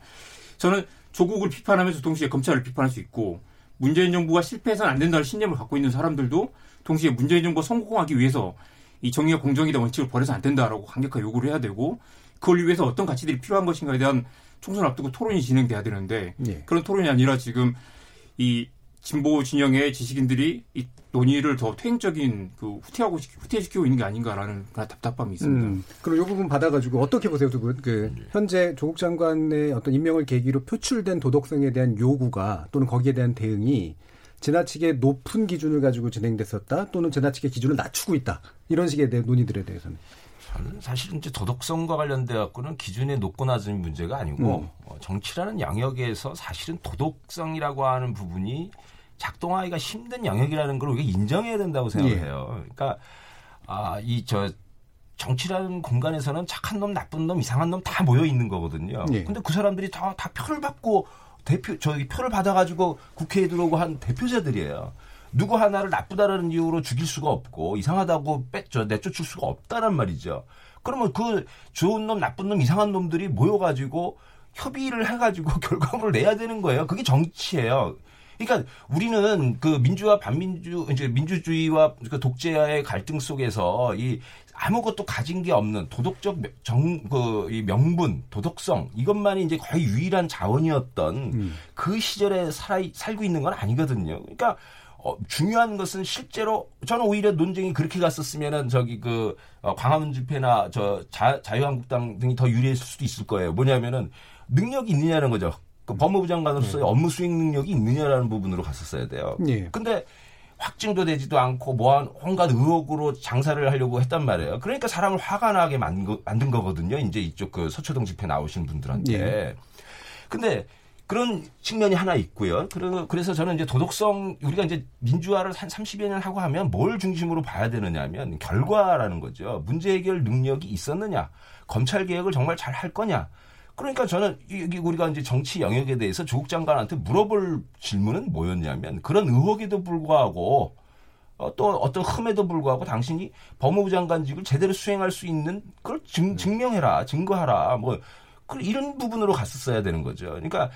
저는 조국을 비판하면서 동시에 검찰을 비판할 수 있고 문재인 정부가 실패해서는 안 된다는 신념을 갖고 있는 사람들도 동시에 문재인 정부가 성공하기 위해서 이 정의와 공정이다 원칙을 버려서 안 된다라고 강력한 요구를 해야 되고 그걸 위해서 어떤 가치들이 필요한 것인가에 대한 총선 앞두고 토론이 진행돼야 되는데 예. 그런 토론이 아니라 지금 이 진보 진영의 지식인들이 이 논의를 더 퇴행적인 그 후퇴하고 후퇴시키고 있는 게 아닌가라는 답답함이 있습니다. 음, 그럼 이 부분 받아가지고 어떻게 보세요, 두 분? 그 현재 조국 장관의 어떤 임명을 계기로 표출된 도덕성에 대한 요구가 또는 거기에 대한 대응이 지나치게 높은 기준을 가지고 진행됐었다 또는 지나치게 기준을 낮추고 있다 이런 식의 대해 논의들에 대해서는 저는 사실 이제 도덕성과 관련돼 갖고는 기준의 높고 낮은 문제가 아니고 음. 어, 정치라는 영역에서 사실은 도덕성이라고 하는 부분이 작동하기가 힘든 영역이라는 걸 우리가 인정해야 된다고 생각해요. 예. 그러니까 아, 이 저 정치라는 공간에서는 착한 놈, 나쁜 놈, 이상한 놈 다 모여 있는 거거든요. 예. 근데 그 사람들이 다, 다 표를 받고 대표 저기 표를 받아가지고 국회에 들어오고 한 대표자들이에요. 누구 하나를 나쁘다라는 이유로 죽일 수가 없고 이상하다고 뺏죠 내쫓을 수가 없다란 말이죠. 그러면 그 좋은 놈, 나쁜 놈, 이상한 놈들이 모여가지고 협의를 해가지고 결과물을 내야 되는 거예요. 그게 정치예요. 그러니까 우리는 그 민주와 반민주 이제 민주주의와 그 독재의 갈등 속에서 이 아무것도 가진 게 없는 도덕적 정, 그, 이 명분, 도덕성 이것만이 이제 거의 유일한 자원이었던 음. 그 시절에 살아 살고 있는 건 아니거든요. 그러니까 어, 중요한 것은 실제로 저는 오히려 논쟁이 그렇게 갔었으면은 저기 그 어, 광화문 집회나 저 자, 자유한국당 등이 더 유리했을 수도 있을 거예요. 뭐냐면은 능력이 있느냐는 거죠. 그 법무부 장관으로서의 네. 업무 수행 능력이 있느냐라는 부분으로 갔었어야 돼요. 그런데 네. 확증도 되지도 않고 뭐한 온갖 의혹으로 장사를 하려고 했단 말이에요. 그러니까 사람을 화가 나게 만든 거거든요. 이제 이쪽 그 서초동 집회 나오신 분들한테. 그런데 네. 그런 측면이 하나 있고요. 그래서 저는 이제 도덕성 우리가 이제 민주화를 한 삼십여 년 하고 하면 뭘 중심으로 봐야 되느냐면 결과라는 거죠. 문제 해결 능력이 있었느냐, 검찰 개혁을 정말 잘할 거냐. 그러니까 저는 여기 우리가 이제 정치 영역에 대해서 조국 장관한테 물어볼 질문은 뭐였냐면 그런 의혹에도 불구하고 또 어떤 흠에도 불구하고 당신이 법무부 장관직을 제대로 수행할 수 있는 그걸 증, 증명해라, 증거하라, 뭐 이런 부분으로 갔었어야 되는 거죠. 그러니까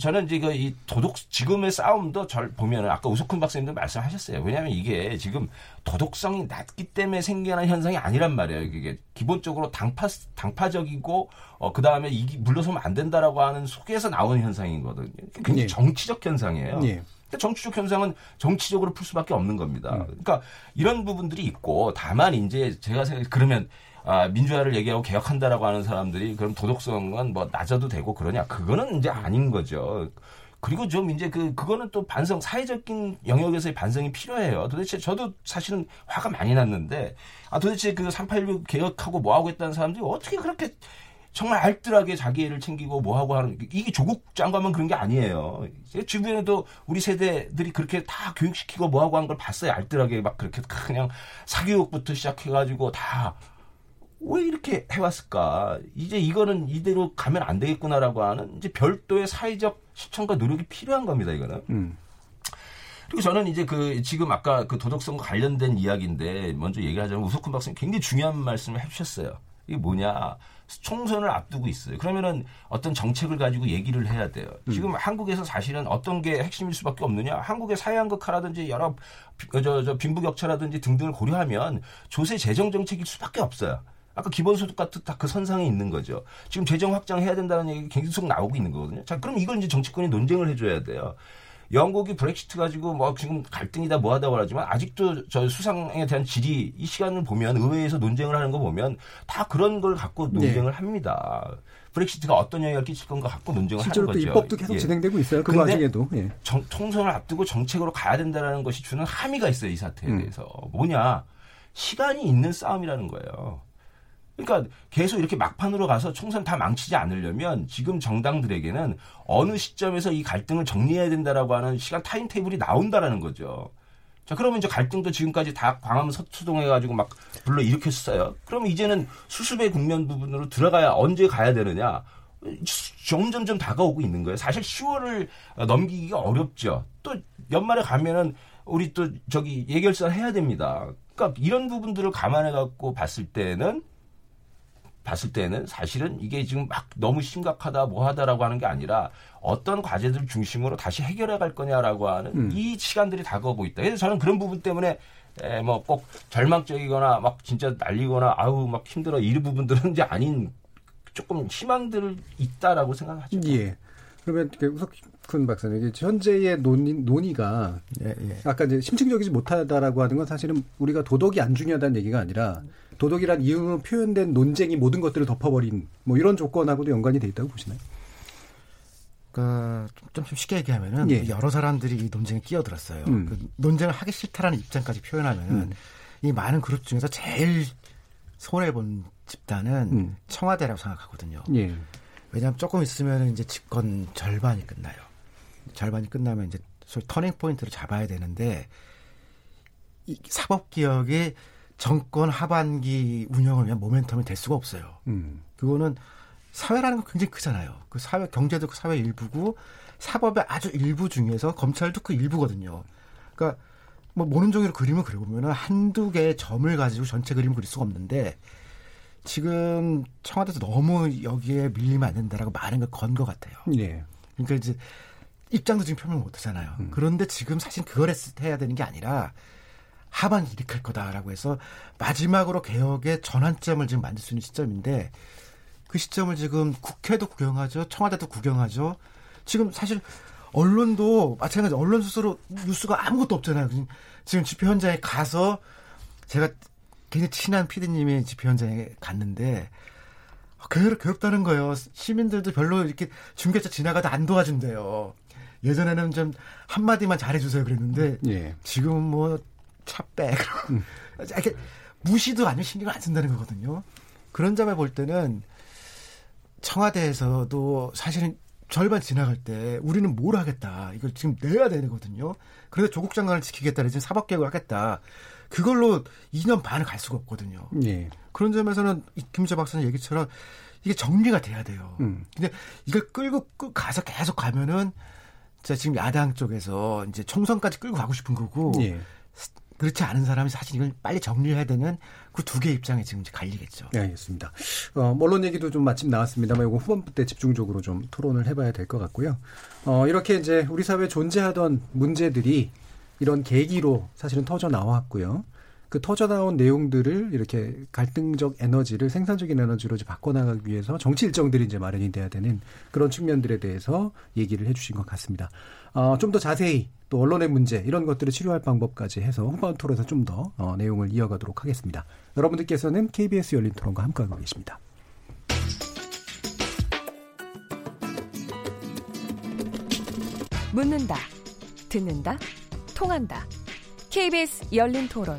저는 이제 이 도덕 지금의 싸움도 절 보면은 아까 우석훈 박사님도 말씀하셨어요. 왜냐하면 이게 지금 도덕성이 낮기 때문에 생겨난 현상이 아니란 말이에요. 이게 기본적으로 당파 당파적이고 어, 그 다음에 이게 물러서면 안 된다라고 하는 속에서 나오는 현상이거든요. 굉장히 예. 정치적 현상이에요. 예. 근데 정치적 현상은 정치적으로 풀 수밖에 없는 겁니다. 음. 그러니까 이런 부분들이 있고 다만 이제 제가 생각 그러면. 아, 민주화를 얘기하고 개혁한다라고 하는 사람들이 그럼 도덕성은 뭐 낮아도 되고 그러냐. 그거는 이제 아닌 거죠. 그리고 좀 이제 그, 그거는 또 반성, 사회적인 영역에서의 반성이 필요해요. 도대체 저도 사실은 화가 많이 났는데, 아, 도대체 그 삼팔육 개혁하고 뭐하고 했다는 사람들이 어떻게 그렇게 정말 알뜰하게 자기 애를 챙기고 뭐하고 하는, 이게 조국 장관만 그런 게 아니에요. 주변에도 우리 세대들이 그렇게 다 교육시키고 뭐하고 한 걸 봤어요. 알뜰하게 막 그렇게 그냥 사교육부터 시작해가지고 다. 왜 이렇게 해왔을까? 이제 이거는 이대로 가면 안 되겠구나라고 하는 이제 별도의 사회적 시청과 노력이 필요한 겁니다, 이거는. 음. 그리고 저는 이제 그 지금 아까 그 도덕성과 관련된 이야기인데 먼저 얘기하자면 우석훈 박사님 굉장히 중요한 말씀을 해주셨어요. 이게 뭐냐? 총선을 앞두고 있어요. 그러면은 어떤 정책을 가지고 얘기를 해야 돼요. 지금 음. 한국에서 사실은 어떤 게 핵심일 수밖에 없느냐? 한국의 사회한국화라든지 여러 저, 저 빈부격차라든지 등등을 고려하면 조세 재정 정책일 수밖에 없어요. 아까 기본소득 같은 다 그 선상에 있는 거죠. 지금 재정 확장해야 된다는 얘기 계속 나오고 있는 거거든요. 자, 그럼 이걸 이제 정치권이 논쟁을 해줘야 돼요. 영국이 브렉시트 가지고 뭐 지금 갈등이다 뭐하다고 하지만 아직도 저 수상에 대한 질의 이 시간을 보면 의회에서 논쟁을 하는 거 보면 다 그런 걸 갖고 논쟁을 네. 합니다. 브렉시트가 어떤 영향을 끼칠 건가 갖고 논쟁을 하는 거죠. 실제로 또 입법도 계속 예. 진행되고 있어요. 그 와중에도. 예. 총선을 앞두고 정책으로 가야 된다는 것이 주는 함의가 있어요. 이 사태에 음. 대해서. 뭐냐. 시간이 있는 싸움이라는 거예요. 그러니까 계속 이렇게 막판으로 가서 총선 다 망치지 않으려면 지금 정당들에게는 어느 시점에서 이 갈등을 정리해야 된다라고 하는 시간 타임테이블이 나온다라는 거죠. 자, 그러면 이제 갈등도 지금까지 다 광화문 서초동해가지고 막 불러 일으켰어요. 그럼 이제는 수습의 국면 부분으로 들어가야 언제 가야 되느냐. 점점점 다가오고 있는 거예요. 사실 시월을 넘기기가 어렵죠. 또 연말에 가면은 우리 또 저기 예결선 해야 됩니다. 그러니까 이런 부분들을 감안해갖고 봤을 때는 봤을 때는 사실은 이게 지금 막 너무 심각하다 뭐하다라고 하는 게 아니라 어떤 과제들 중심으로 다시 해결해 갈 거냐라고 하는 음. 이 시간들이 다가오고 있다. 그래서 저는 그런 부분 때문에 뭐 꼭 절망적이거나 막 진짜 날리거나 아우 막 힘들어 이 부분들은 이제 아닌 조금 희망들이 있다라고 생각하죠. 예. 그러면 우석훈 박사님, 현재의 논의, 논의가 예, 예. 아까 이제 심층적이지 못하다라고 하는 건 사실은 우리가 도덕이 안 중요하다는 얘기가 아니라 도덕이란 이유로 표현된 논쟁이 모든 것들을 덮어버린 뭐 이런 조건하고도 연관이 돼 있다고 보시나요? 그러니까 좀, 좀 쉽게 얘기하면은 예. 여러 사람들이 이 논쟁에 끼어들었어요. 음. 그 논쟁을 하기 싫다라는 입장까지 표현하면은 음. 이 많은 그룹 중에서 제일 손해본 집단은 음. 청와대라고 생각하거든요. 예. 왜냐하면 조금 있으면 이제 집권 절반이 끝나요. 절반이 끝나면 이제 소위 터닝 포인트를 잡아야 되는데 이 사법 개혁이 정권 하반기 운영을 위한 모멘텀이 될 수가 없어요. 음. 그거는 사회라는 건 굉장히 크잖아요. 그 사회 경제도 그 사회 일부고 사법의 아주 일부 중에서 검찰도 그 일부거든요. 그러니까 뭐 모는 종이로 그림을 그려보면 한두 개의 점을 가지고 전체 그림을 그릴 수가 없는데 지금 청와대에서 너무 여기에 밀리면 안 된다라고 많은 걸 건 것 같아요. 네. 그러니까 이제 입장도 지금 표명 못 하잖아요. 음. 그런데 지금 사실 그걸 해야 되는 게 아니라 하반기 일으킬 거다라고 해서 마지막으로 개혁의 전환점을 지금 만들 수 있는 시점인데 그 시점을 지금 국회도 구경하죠. 청와대도 구경하죠. 지금 사실 언론도 마찬가지 언론 스스로 뉴스가 아무것도 없잖아요. 지금 집회 현장에 가서 제가 굉장히 친한 피디님이 집회 현장에 갔는데 괴롭다는 거예요. 시민들도 별로 이렇게 중계차 지나가도 안 도와준대요. 예전에는 좀 한마디만 잘해주세요 그랬는데 예. 지금은 뭐 차 빼. 이렇게 무시도 아니면 신경을 안 쓴다는 거거든요. 그런 점에 볼 때는 청와대에서도 사실은 절반 지나갈 때 우리는 뭘 하겠다. 이걸 지금 내야 되거든요. 그런데 조국 장관을 지키겠다. 지금 사법개혁을 하겠다. 그걸로 이 년 반을 갈 수가 없거든요. 네. 그런 점에서는 김윤철 박사님 얘기처럼 이게 정리가 돼야 돼요. 음. 근데 이걸 끌고 가서 계속 가면은 지금 야당 쪽에서 이제 총선까지 끌고 가고 싶은 거고 네. 그렇지 않은 사람이 사실 이걸 빨리 정리해야 되는 그 두 개의 입장에 지금 갈리겠죠. 네, 알겠습니다. 어, 언론 얘기도 좀 마침 나왔습니다만 이거 후반부 때 집중적으로 좀 토론을 해봐야 될 것 같고요. 어, 이렇게 이제 우리 사회에 존재하던 문제들이 이런 계기로 사실은 터져 나왔고요. 그 터져 나온 내용들을 이렇게 갈등적 에너지를 생산적인 에너지로 이제 바꿔나가기 위해서 정치 일정들이 이제 마련이 돼야 되는 그런 측면들에 대해서 얘기를 해주신 것 같습니다. 어, 좀 더 자세히 또 언론의 문제 이런 것들을 치료할 방법까지 해서 후반 토론에서 좀 더 어, 내용을 이어가도록 하겠습니다. 여러분들께서는 케이비에스 열린 토론과 함께하고 계십니다. 묻는다, 듣는다, 통한다. 케이비에스 열린 토론.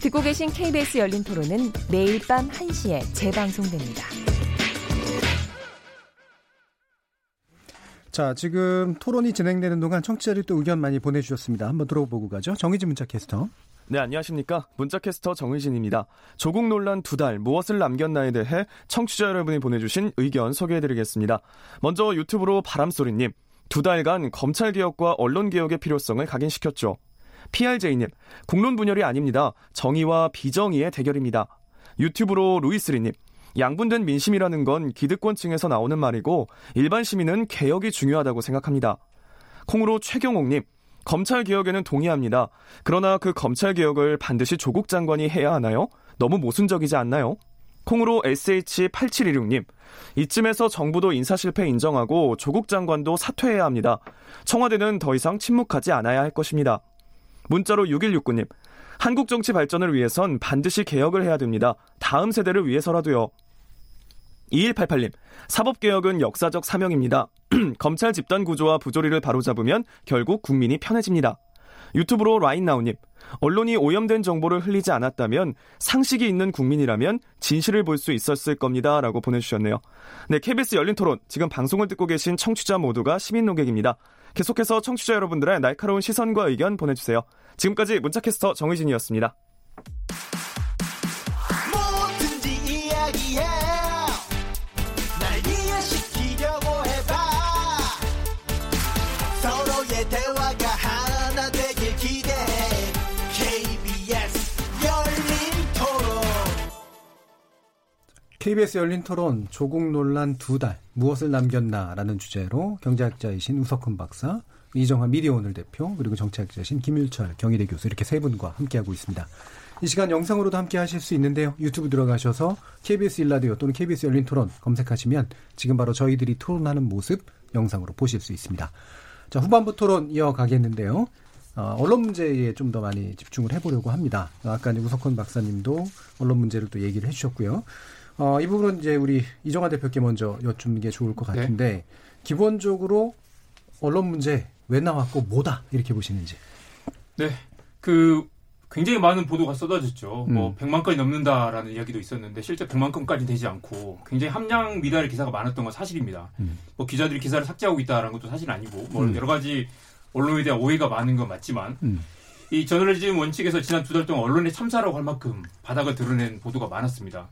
듣고 계신 케이비에스 열린 토론은 매일 밤 한 시에 재방송됩니다. 자, 지금 토론이 진행되는 동안 청취자들이 또 의견 많이 보내주셨습니다. 한번 들어보고 가죠. 정의진 문자 캐스터. 네, 안녕하십니까. 문자캐스터 정의진입니다. 조국 논란 두 달 무엇을 남겼나에 대해 청취자 여러분이 보내주신 의견 소개해드리겠습니다. 먼저 유튜브로 바람소리님. 두 달간 검찰개혁과 언론개혁의 필요성을 각인시켰죠. 피알제이님. 국론 분열이 아닙니다. 정의와 비정의의 대결입니다. 유튜브로 루이스리님. 양분된 민심이라는 건 기득권층에서 나오는 말이고 일반 시민은 개혁이 중요하다고 생각합니다. 콩으로 최경옥님. 검찰개혁에는 동의합니다. 그러나 그 검찰개혁을 반드시 조국 장관이 해야 하나요? 너무 모순적이지 않나요? 콩으로 에스에이치 팔칠이육님. 이쯤에서 정부도 인사실패 인정하고 조국 장관도 사퇴해야 합니다. 청와대는 더 이상 침묵하지 않아야 할 것입니다. 문자로 육일육구님. 한국 정치 발전을 위해선 반드시 개혁을 해야 됩니다. 다음 세대를 위해서라도요. 이일팔팔님. 사법개혁은 역사적 사명입니다. 검찰 집단 구조와 부조리를 바로잡으면 결국 국민이 편해집니다. 유튜브로 라인나우님. 언론이 오염된 정보를 흘리지 않았다면 상식이 있는 국민이라면 진실을 볼 수 있었을 겁니다. 라고 보내주셨네요. 네, 케이비에스 열린토론. 지금 방송을 듣고 계신 청취자 모두가 시민 논객입니다. 계속해서 청취자 여러분들의 날카로운 시선과 의견 보내주세요. 지금까지 문자캐스터 정의진이었습니다. 케이비에스 열린 토론, 조국 논란 두 달, 무엇을 남겼나라는 주제로 경제학자이신 우석훈 박사, 이정환 미디어오늘 대표, 그리고 정치학자이신 김윤철 경희대 교수 이렇게 세 분과 함께하고 있습니다. 이 시간 영상으로도 함께 하실 수 있는데요. 유튜브 들어가셔서 케이비에스 일라디오 또는 케이비에스 열린 토론 검색하시면 지금 바로 저희들이 토론하는 모습 영상으로 보실 수 있습니다. 자, 후반부 토론 이어가겠는데요. 어, 언론 문제에 좀 더 많이 집중을 해보려고 합니다. 아까 우석훈 박사님도 언론 문제를 또 얘기를 해주셨고요. 어, 이 부분은 이제 우리 이정환 대표께 먼저 여쭙는 게 좋을 것 같은데, 네. 기본적으로 언론 문제 왜 나왔고 뭐다 이렇게 보시는지. 네, 그 굉장히 많은 보도가 쏟아졌죠. 음. 뭐 백만 건이 넘는다라는 이야기도 있었는데 실제 백만 건까지 되지 않고 굉장히 함량 미달의 기사가 많았던 건 사실입니다. 음. 뭐 기자들이 기사를 삭제하고 있다라는 것도 사실 아니고, 뭐 음. 여러 가지 언론에 대한 오해가 많은 건 맞지만. 음. 이 저널리즘 원칙에서 지난 두 달 동안 언론의 참사라고 할 만큼 바닥을 드러낸 보도가 많았습니다.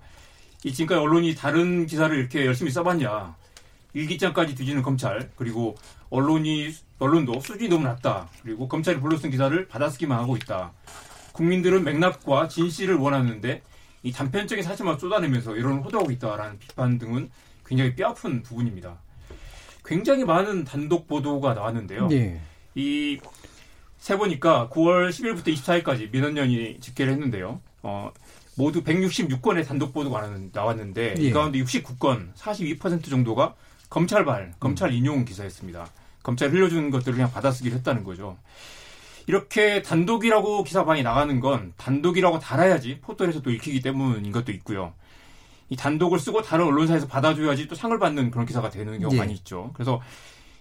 이 지금까지 언론이 다른 기사를 이렇게 열심히 써봤냐. 일기장까지 뒤지는 검찰, 그리고 언론이, 언론도 수준이 너무 낮다. 그리고 검찰이 불러 쓴 기사를 받아쓰기만 하고 있다. 국민들은 맥락과 진실을 원하는데 이 단편적인 사실만 쏟아내면서 여론을 호도하고 있다라는 비판 등은 굉장히 뼈아픈 부분입니다. 굉장히 많은 단독 보도가 나왔는데요. 네. 이 세보니까 구월 십일부터 이십사일까지 민원연이 집계를 했는데요. 어, 모두 백육십육 건의 단독 보도가 나왔는데 예. 이 가운데 육십구 건, 사십이 퍼센트 정도가 검찰발, 검찰 인용 기사였습니다. 검찰이 흘려주는 것들을 그냥 받아쓰기를 했다는 거죠. 이렇게 단독이라고 기사반이 나가는 건 단독이라고 달아야지 포털에서 또 읽히기 때문인 것도 있고요. 이 단독을 쓰고 다른 언론사에서 받아줘야지 또 상을 받는 그런 기사가 되는 경우가 예. 많이 있죠. 그래서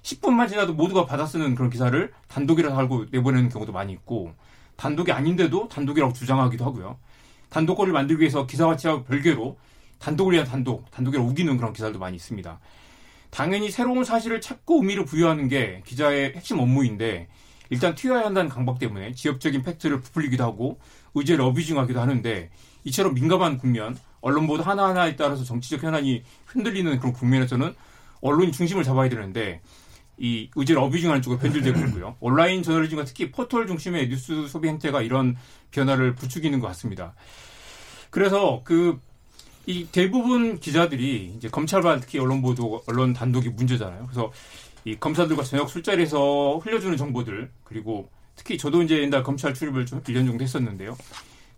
십 분만 지나도 모두가 받아쓰는 그런 기사를 단독이라고 알고 내보내는 경우도 많이 있고, 단독이 아닌데도 단독이라고 주장하기도 하고요. 단독거리를 만들기 위해서 기사와 치하고 별개로 단독을 위한 단독, 단독이라고 우기는 그런 기사도 많이 있습니다. 당연히 새로운 사실을 찾고 의미를 부여하는 게 기자의 핵심 업무인데 일단 튀어야 한다는 강박 때문에 지엽적인 팩트를 부풀리기도 하고 의제를 어뷰징하기도 하는데, 이처럼 민감한 국면, 언론 보도 하나하나에 따라서 정치적 현안이 흔들리는 그런 국면에서는 언론이 중심을 잡아야 되는데 이 의제를 어뷰징하는 쪽으로 변질되고 있고요. 온라인 저널리즘과 특히 포털 중심의 뉴스 소비 행태가 이런 변화를 부추기는 것 같습니다. 그래서 그 이 대부분 기자들이 이제 검찰발 특히 언론 보도, 언론 단독이 문제잖아요. 그래서 이 검사들과 저녁 술자리에서 흘려주는 정보들, 그리고 특히 저도 이제 옛날 검찰 출입을 좀 일 년 정도 했었는데요.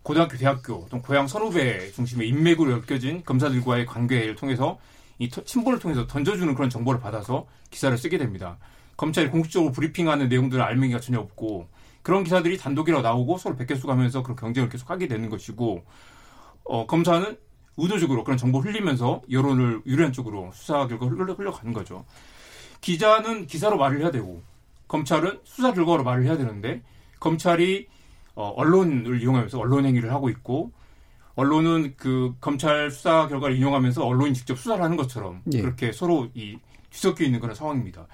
고등학교, 대학교, 또 고향 선후배 중심의 인맥으로 엮여진 검사들과의 관계를 통해서 이 친보를 통해서 던져주는 그런 정보를 받아서 기사를 쓰게 됩니다. 검찰이 공식적으로 브리핑하는 내용들을 알맹이가 전혀 없고 그런 기사들이 단독이라고 나오고 서로 베껴쓰고 하면서 그런 경쟁을 계속 하게 되는 것이고, 어, 검사는 의도적으로 그런 정보를 흘리면서 여론을 유리한 쪽으로 수사 결과를 흘러, 흘러가는 거죠. 기자는 기사로 말을 해야 되고 검찰은 수사 결과로 말을 해야 되는데, 검찰이 어, 언론을 이용하면서 언론 행위를 하고 있고, 언론은 그 검찰 수사 결과를 인용하면서 언론이 직접 수사를 하는 것처럼 예. 그렇게 서로 이 뒤섞여 있는 그런 상황입니다.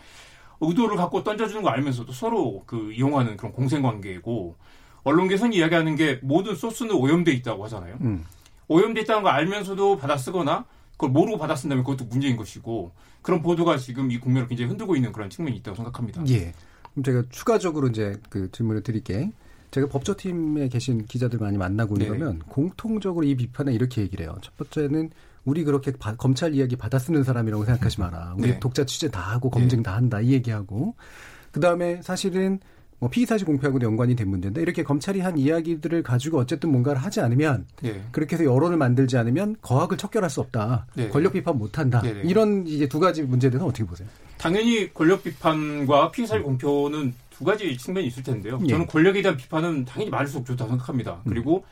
의도를 갖고 던져주는 거 알면서도 서로 그 이용하는 그런 공생관계고, 언론계에서는 이야기하는 게 모든 소스는 오염돼 있다고 하잖아요. 음. 오염돼 있다는 거 알면서도 받아쓰거나 그걸 모르고 받아쓴다면 그것도 문제인 것이고, 그런 보도가 지금 이 국면을 굉장히 흔들고 있는 그런 측면이 있다고 생각합니다. 예. 그럼 제가 추가적으로 이제 그 질문을 드릴게. 제가 법조팀에 계신 기자들 많이 만나고 있는 네. 거면 공통적으로 이 비판에 이렇게 얘기를 해요. 첫 번째는 우리 그렇게 바, 검찰 이야기 받아쓰는 사람이라고 생각하지 마라. 우리 네. 독자 취재 다 하고 검증 네. 다 한다 이 얘기하고, 그다음에 사실은 뭐 피의 사실 공표하고도 연관이 된 문제인데 이렇게 검찰이 한 이야기들을 가지고 어쨌든 뭔가를 하지 않으면 네. 그렇게 해서 여론을 만들지 않으면 거학을 척결할 수 없다. 네. 권력 비판 못한다. 네. 이런 이제 두 가지 문제에 대해서 어떻게 보세요? 당연히 권력 비판과 피의 사실 공표는 두 가지 측면이 있을 텐데요. 네. 저는 권력에 대한 비판은 당연히 말할수록 좋다고 생각합니다. 음. 그리고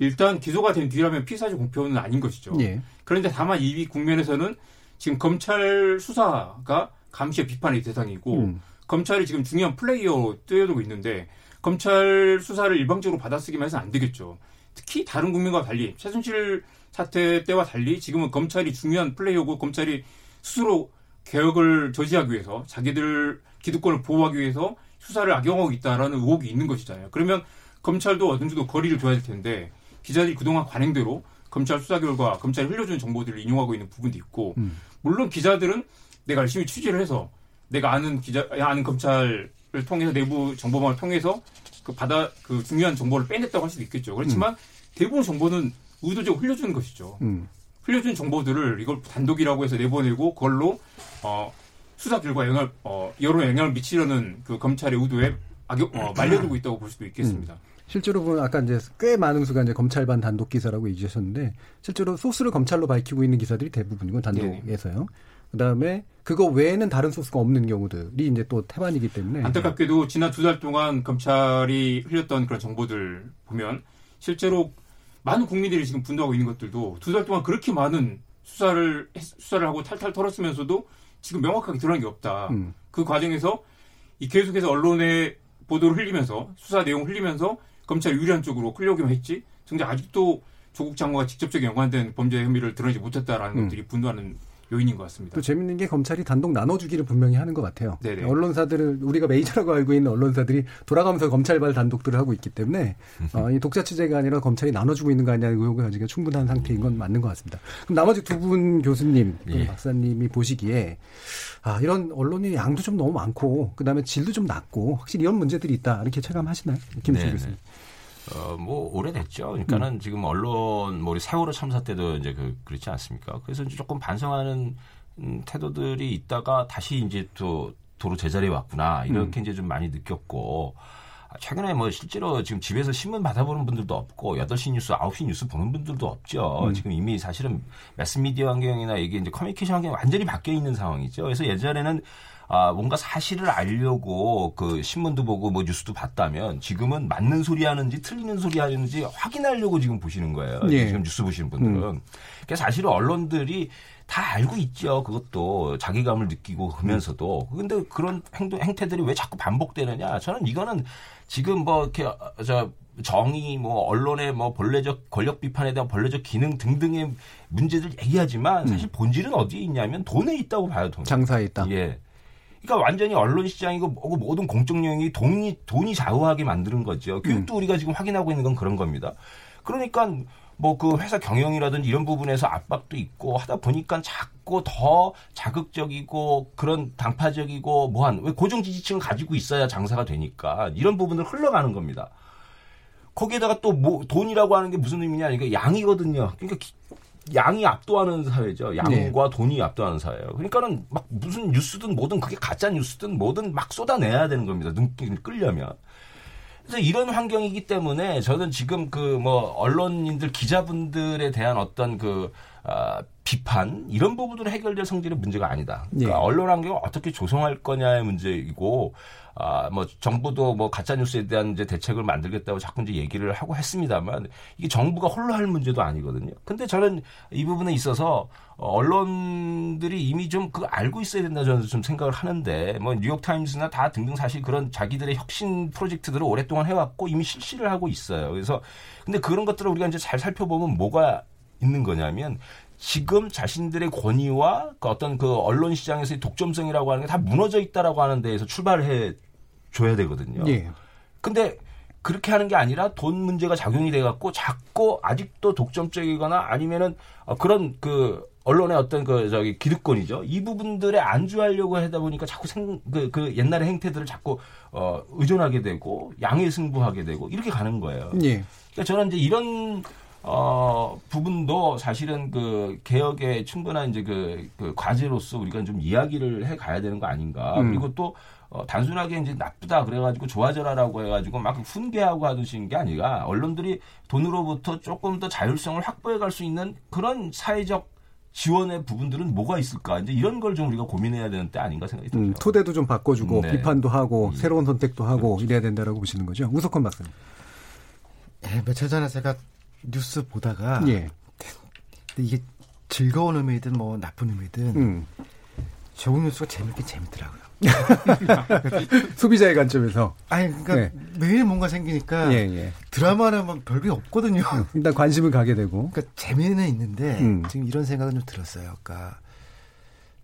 일단 기소가 된 뒤라면 피의 사실 공표는 아닌 것이죠. 예. 그런데 다만 이 국면에서는 지금 검찰 수사가 감시와 비판의 대상이고 음. 검찰이 지금 중요한 플레이어로 뛰어들고 있는데 검찰 수사를 일방적으로 받아쓰기만 해서는 안 되겠죠. 특히 다른 국면과 달리 최순실 사태 때와 달리 지금은 검찰이 중요한 플레이어고, 검찰이 스스로 개혁을 저지하기 위해서 자기들 기득권을 보호하기 위해서 수사를 악용하고 있다라는 의혹이 있는 것이잖아요. 그러면 검찰도 어느 정도 거리를 둬야 될 텐데 기자들이 그동안 관행대로 검찰 수사 결과, 검찰이 흘려준 정보들을 인용하고 있는 부분도 있고, 음. 물론 기자들은 내가 열심히 취재를 해서 내가 아는 기자, 아는 검찰을 통해서 내부 정보망을 통해서 그 받아 그 중요한 정보를 빼냈다고 할 수도 있겠죠. 그렇지만 음. 대부분 정보는 의도적으로 흘려주는 것이죠. 음. 흘려준 정보들을 이걸 단독이라고 해서 내보내고 그걸로 어, 수사 결과 영향, 어, 여론에 영향을 미치려는 그 검찰의 의도에 악역, 어, 말려들고 있다고 볼 수도 있겠습니다. 음. 실제로 보면 아까 이제 꽤 많은 수가 이제 검찰반 단독 기사라고 얘기하셨는데 실제로 소스를 검찰로 밝히고 있는 기사들이 대부분이고 단독에서요. 네네. 그다음에 그거 외에는 다른 소스가 없는 경우들이 이제 또 태반이기 때문에 안타깝게도 지난 두 달 동안 검찰이 흘렸던 그런 정보들 보면 실제로 많은 국민들이 지금 분노하고 있는 것들도 두 달 동안 그렇게 많은 수사를 수사를 하고 탈탈 털었으면서도 지금 명확하게 드러난 게 없다. 음. 그 과정에서 이 계속해서 언론의 보도를 흘리면서 수사 내용을 흘리면서 검찰 유리한 쪽으로 끌려오기만 했지, 정작 아직도 조국 장관과 직접적인 연관된 범죄 혐의를 드러내지 못했다라는 음. 것들이 분노하는 요인인 것 같습니다. 또 재밌는 게 검찰이 단독 나눠주기를 분명히 하는 것 같아요. 네네. 언론사들을 우리가 메이저라고 알고 있는 언론사들이 돌아가면서 검찰발 단독들을 하고 있기 때문에 어, 이 독자 취재가 아니라 검찰이 나눠주고 있는 거 아니냐는 의혹을 가지고 충분한 상태인 건 맞는 것 같습니다. 그럼 나머지 두 분 교수님, 예. 박사님이 보시기에 아, 이런 언론의 양도 좀 너무 많고 그다음에 질도 좀 낮고 확실히 이런 문제들이 있다 이렇게 체감하시나요? 김수희 교수님. 어, 뭐, 오래됐죠. 그러니까는 음. 지금 언론, 뭐, 우리 세월호 참사 때도 이제 그, 그렇지 않습니까? 그래서 이제 조금 반성하는 음, 태도들이 있다가 다시 이제 또 도로 제자리에 왔구나. 이렇게 음. 이제 좀 많이 느꼈고, 최근에 뭐 실제로 지금 집에서 신문 받아보는 분들도 없고, 여덟 시 뉴스, 아홉 시 뉴스 보는 분들도 없죠. 음. 지금 이미 사실은 매스미디어 환경이나 이게 이제 커뮤니케이션 환경이 완전히 바뀌어 있는 상황이죠. 그래서 예전에는 아, 뭔가 사실을 알려고 그 신문도 보고 뭐 뉴스도 봤다면 지금은 맞는 소리 하는지 틀리는 소리 하는지 확인하려고 지금 보시는 거예요. 예. 지금 뉴스 보시는 분들은. 음. 그러니까 사실은 언론들이 다 알고 있죠. 그것도 자기감을 느끼고 그러면서도. 그런데 그런 행동, 행태들이 왜 자꾸 반복되느냐. 저는 이거는 지금 뭐 이렇게 저 정의, 뭐 언론의 뭐 본래적 권력 비판에 대한 본래적 기능 등등의 문제들 얘기하지만 사실 본질은 어디에 있냐면 돈에 있다고 봐요. 돈. 장사에 있다. 예. 그러니까 완전히 언론 시장이고 뭐고 모든 공적 영역이 돈이 돈이 좌우하게 만드는 거죠. 교육도 음. 우리가 지금 확인하고 있는 건 그런 겁니다. 그러니까 뭐 그 회사 경영이라든지 이런 부분에서 압박도 있고 하다 보니까 자꾸 더 자극적이고 그런 당파적이고 뭐한 왜 고정 지지층을 가지고 있어야 장사가 되니까 이런 부분을 흘러가는 겁니다. 거기에다가 또 뭐 돈이라고 하는 게 무슨 의미냐? 이게 양이거든요. 그러니까 기, 양이 압도하는 사회죠. 양과 네. 돈이 압도하는 사회예요. 그러니까는 막 무슨 뉴스든 뭐든 그게 가짜 뉴스든 뭐든 막 쏟아내야 되는 겁니다. 눈길이 끌려면. 그래서 이런 환경이기 때문에 저는 지금 그 뭐 언론인들 기자분들에 대한 어떤 그 어, 비판 이런 부분으로 해결될 성질의 문제가 아니다. 그러니까 네. 언론 환경을 어떻게 조성할 거냐의 문제이고. 아, 뭐, 정부도 뭐, 가짜뉴스에 대한 이제 대책을 만들겠다고 자꾸 이제 얘기를 하고 했습니다만, 이게 정부가 홀로 할 문제도 아니거든요. 근데 저는 이 부분에 있어서, 언론들이 이미 좀 그 알고 있어야 된다 저는 좀 생각을 하는데, 뭐, 뉴욕타임스나 다 등등 사실 그런 자기들의 혁신 프로젝트들을 오랫동안 해왔고, 이미 실시를 하고 있어요. 그래서, 근데 그런 것들을 우리가 이제 잘 살펴보면 뭐가 있는 거냐면, 지금 자신들의 권위와 그 어떤 그 언론 시장에서의 독점성이라고 하는 게 다 무너져 있다라고 하는 데에서 출발해 줘야 되거든요. 예. 근데 그렇게 하는 게 아니라 돈 문제가 작용이 돼갖고 자꾸 아직도 독점적이거나 아니면은 그런 그 언론의 어떤 그 저기 기득권이죠. 이 부분들에 안주하려고 하다 보니까 자꾸 생, 그, 그 옛날의 행태들을 자꾸 어, 의존하게 되고 양의 승부하게 되고 이렇게 가는 거예요. 예. 그러니까 저는 이제 이런 어, 부분도 사실은 그 개혁의 충분한 이제 그, 그 과제로서 우리가 좀 이야기를 해 가야 되는 거 아닌가. 음. 그리고 또, 어, 단순하게 이제 나쁘다 그래가지고 좋아져라라고 해가지고 막 훈계하고 하시는 게 아니라 언론들이 돈으로부터 조금 더 자율성을 확보해 갈 수 있는 그런 사회적 지원의 부분들은 뭐가 있을까? 이제 이런 걸 좀 우리가 고민해야 되는 때 아닌가 생각이 듭니다. 음, 토대도 좀 바꿔주고 네. 비판도 하고 네. 새로운 선택도 하고 그렇죠. 이래야 된다라고 보시는 거죠. 우석훈 박사님. 예, 며칠 전에 제가 뉴스 보다가 예. 이게 즐거운 의미든 뭐 나쁜 의미든 음. 조국 뉴스가 재밌긴 재밌더라고요. 소비자의 관점에서 아니 그러니까 네. 매일 뭔가 생기니까 예, 예. 드라마는 뭐 별게 없거든요. 일단 관심을 가게 되고 그러니까 재미는 있는데 음. 지금 이런 생각은 좀 들었어요. 그러니까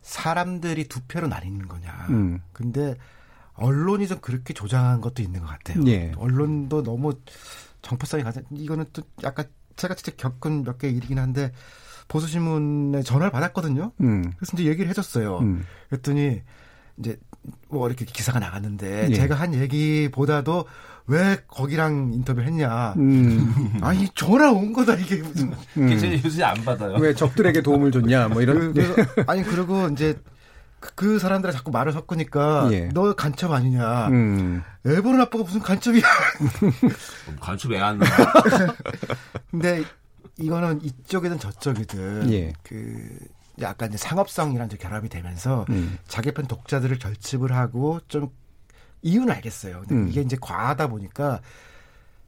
사람들이 두 표로 나뉘는 거냐. 음. 근데 언론이 좀 그렇게 조장한 것도 있는 것 같아요. 예. 언론도 너무 정파성이 가장 이거는 또 약간 제가 직접 겪은 몇 개 일이긴 한데 보수신문에 전화를 받았거든요. 음. 그래서 이제 얘기를 해줬어요. 음. 그랬더니 이제 뭐 이렇게 기사가 나갔는데 예. 제가 한 얘기보다도 왜 거기랑 인터뷰했냐. 음. 아니 전화 온 거다 이게 무슨. 음. 기자님 요새 안 받아요. 왜 적들에게 도움을 줬냐 뭐 이런. 그래서, 아니 그리고 이제. 그 사람들이 자꾸 말을 섞으니까 예. 너 간첩 아니냐? 음. 애 보는 아빠가 무슨 간첩이야? 간첩 애 안 나. 근데 이거는 이쪽이든 저쪽이든 예. 그 약간 이제 상업성이랑 결합이 되면서 음. 자기 편 독자들을 결집을 하고 좀 이유는 알겠어요. 근데 음. 이게 이제 과하다 보니까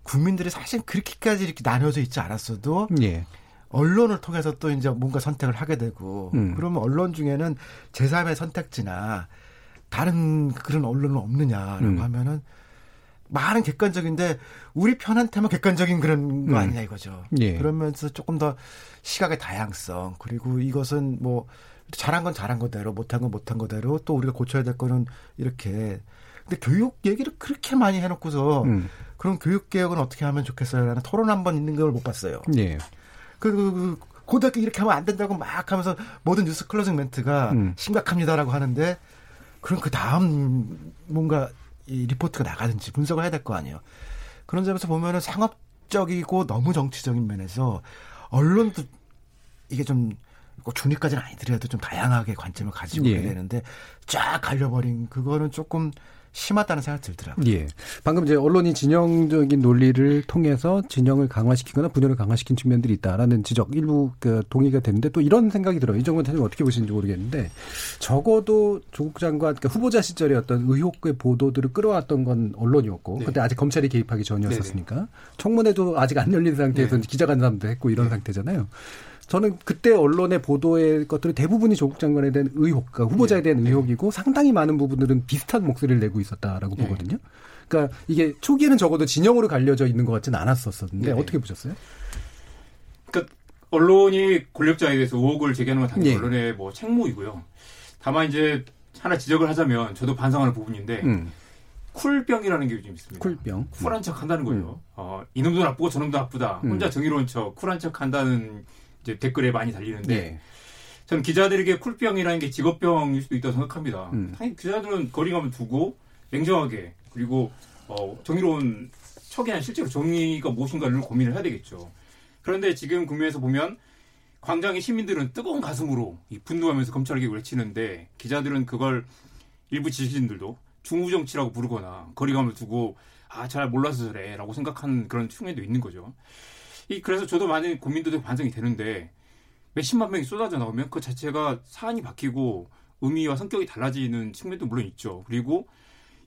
국민들이 사실 그렇게까지 이렇게 나눠져 있지 않았어도. 예. 언론을 통해서 또 이제 뭔가 선택을 하게 되고, 음. 그러면 언론 중에는 제삼의 선택지나 다른 그런 언론은 없느냐라고 음. 하면은 말은 객관적인데 우리 편한테만 객관적인 그런 거 음. 아니냐 이거죠. 예. 그러면서 조금 더 시각의 다양성 그리고 이것은 뭐 잘한 건 잘한 거대로 못한 건 못한 거대로 또 우리가 고쳐야 될 거는 이렇게. 근데 교육 얘기를 그렇게 많이 해놓고서 음. 그럼 교육 개혁은 어떻게 하면 좋겠어요라는 토론 한번 있는 걸 못 봤어요. 예. 그, 그, 그 고등학교 이렇게 하면 안 된다고 막 하면서 모든 뉴스 클로징 멘트가 음. 심각합니다라고 하는데 그럼 그 다음 뭔가 이 리포트가 나가든지 분석을 해야 될 거 아니에요. 그런 점에서 보면은 상업적이고 너무 정치적인 면에서 언론도 이게 좀 중립까지는 아니더라도 좀 다양하게 관점을 가지고 예. 해야 되는데 쫙 갈려버린 그거는 조금 심하다는 생각이 들더라고요. 예. 방금 이제 언론이 진영적인 논리를 통해서 진영을 강화시키거나 분열을 강화시킨 측면들이 있다라는 지적 일부 그 동의가 됐는데 또 이런 생각이 들어요. 이정환 선생님 어떻게 보시는지 모르겠는데 적어도 조국 장관 그러니까 후보자 시절의 어떤 의혹의 보도들을 끌어왔던 건 언론이었고 네. 그때 아직 검찰이 개입하기 전이었었으니까 네네. 청문회도 아직 안 열린 상태에서 네. 기자간담회도 했고 이런 네. 상태잖아요. 저는 그때 언론의 보도의 것들이 대부분이 조국 장관에 대한 의혹, 그러니까 후보자에 대한 네. 의혹이고 상당히 많은 부분들은 비슷한 목소리를 내고 있었다라고 네. 보거든요. 그러니까 이게 초기에는 적어도 진영으로 갈려져 있는 것 같지는 않았었는데 네. 어떻게 보셨어요? 그러니까 언론이 권력자에 대해서 의혹을 제기하는 건 당연히 네. 언론의 뭐 책무이고요. 다만 이제 하나 지적을 하자면 저도 반성하는 부분인데 음. 쿨병이라는 게 요즘 있습니다. 쿨병. 쿨한 척 한다는 거예요. 음. 어, 이놈도 나쁘고 저놈도 나쁘다. 혼자 음. 정의로운 척, 쿨한 척 한다는 이제 댓글에 많이 달리는데 예. 저는 기자들에게 쿨병이라는 게 직업병일 수도 있다고 생각합니다. 음. 당연히 기자들은 거리감을 두고 냉정하게 그리고 어, 정의로운 척이 아니라 실제로 정의가 무엇인가를 고민을 해야 되겠죠. 그런데 지금 국내에서 보면 광장의 시민들은 뜨거운 가슴으로 분노하면서 검찰개혁을 외치는데 기자들은 그걸 일부 지지진들도 중후정치라고 부르거나 거리감을 두고 아, 잘 몰라서 저래 라고 생각하는 그런 충애도 있는 거죠. 이 그래서 저도 많은 고민도 반성이 되는데 몇십만 명이 쏟아져 나오면 그 자체가 사안이 바뀌고 의미와 성격이 달라지는 측면도 물론 있죠. 그리고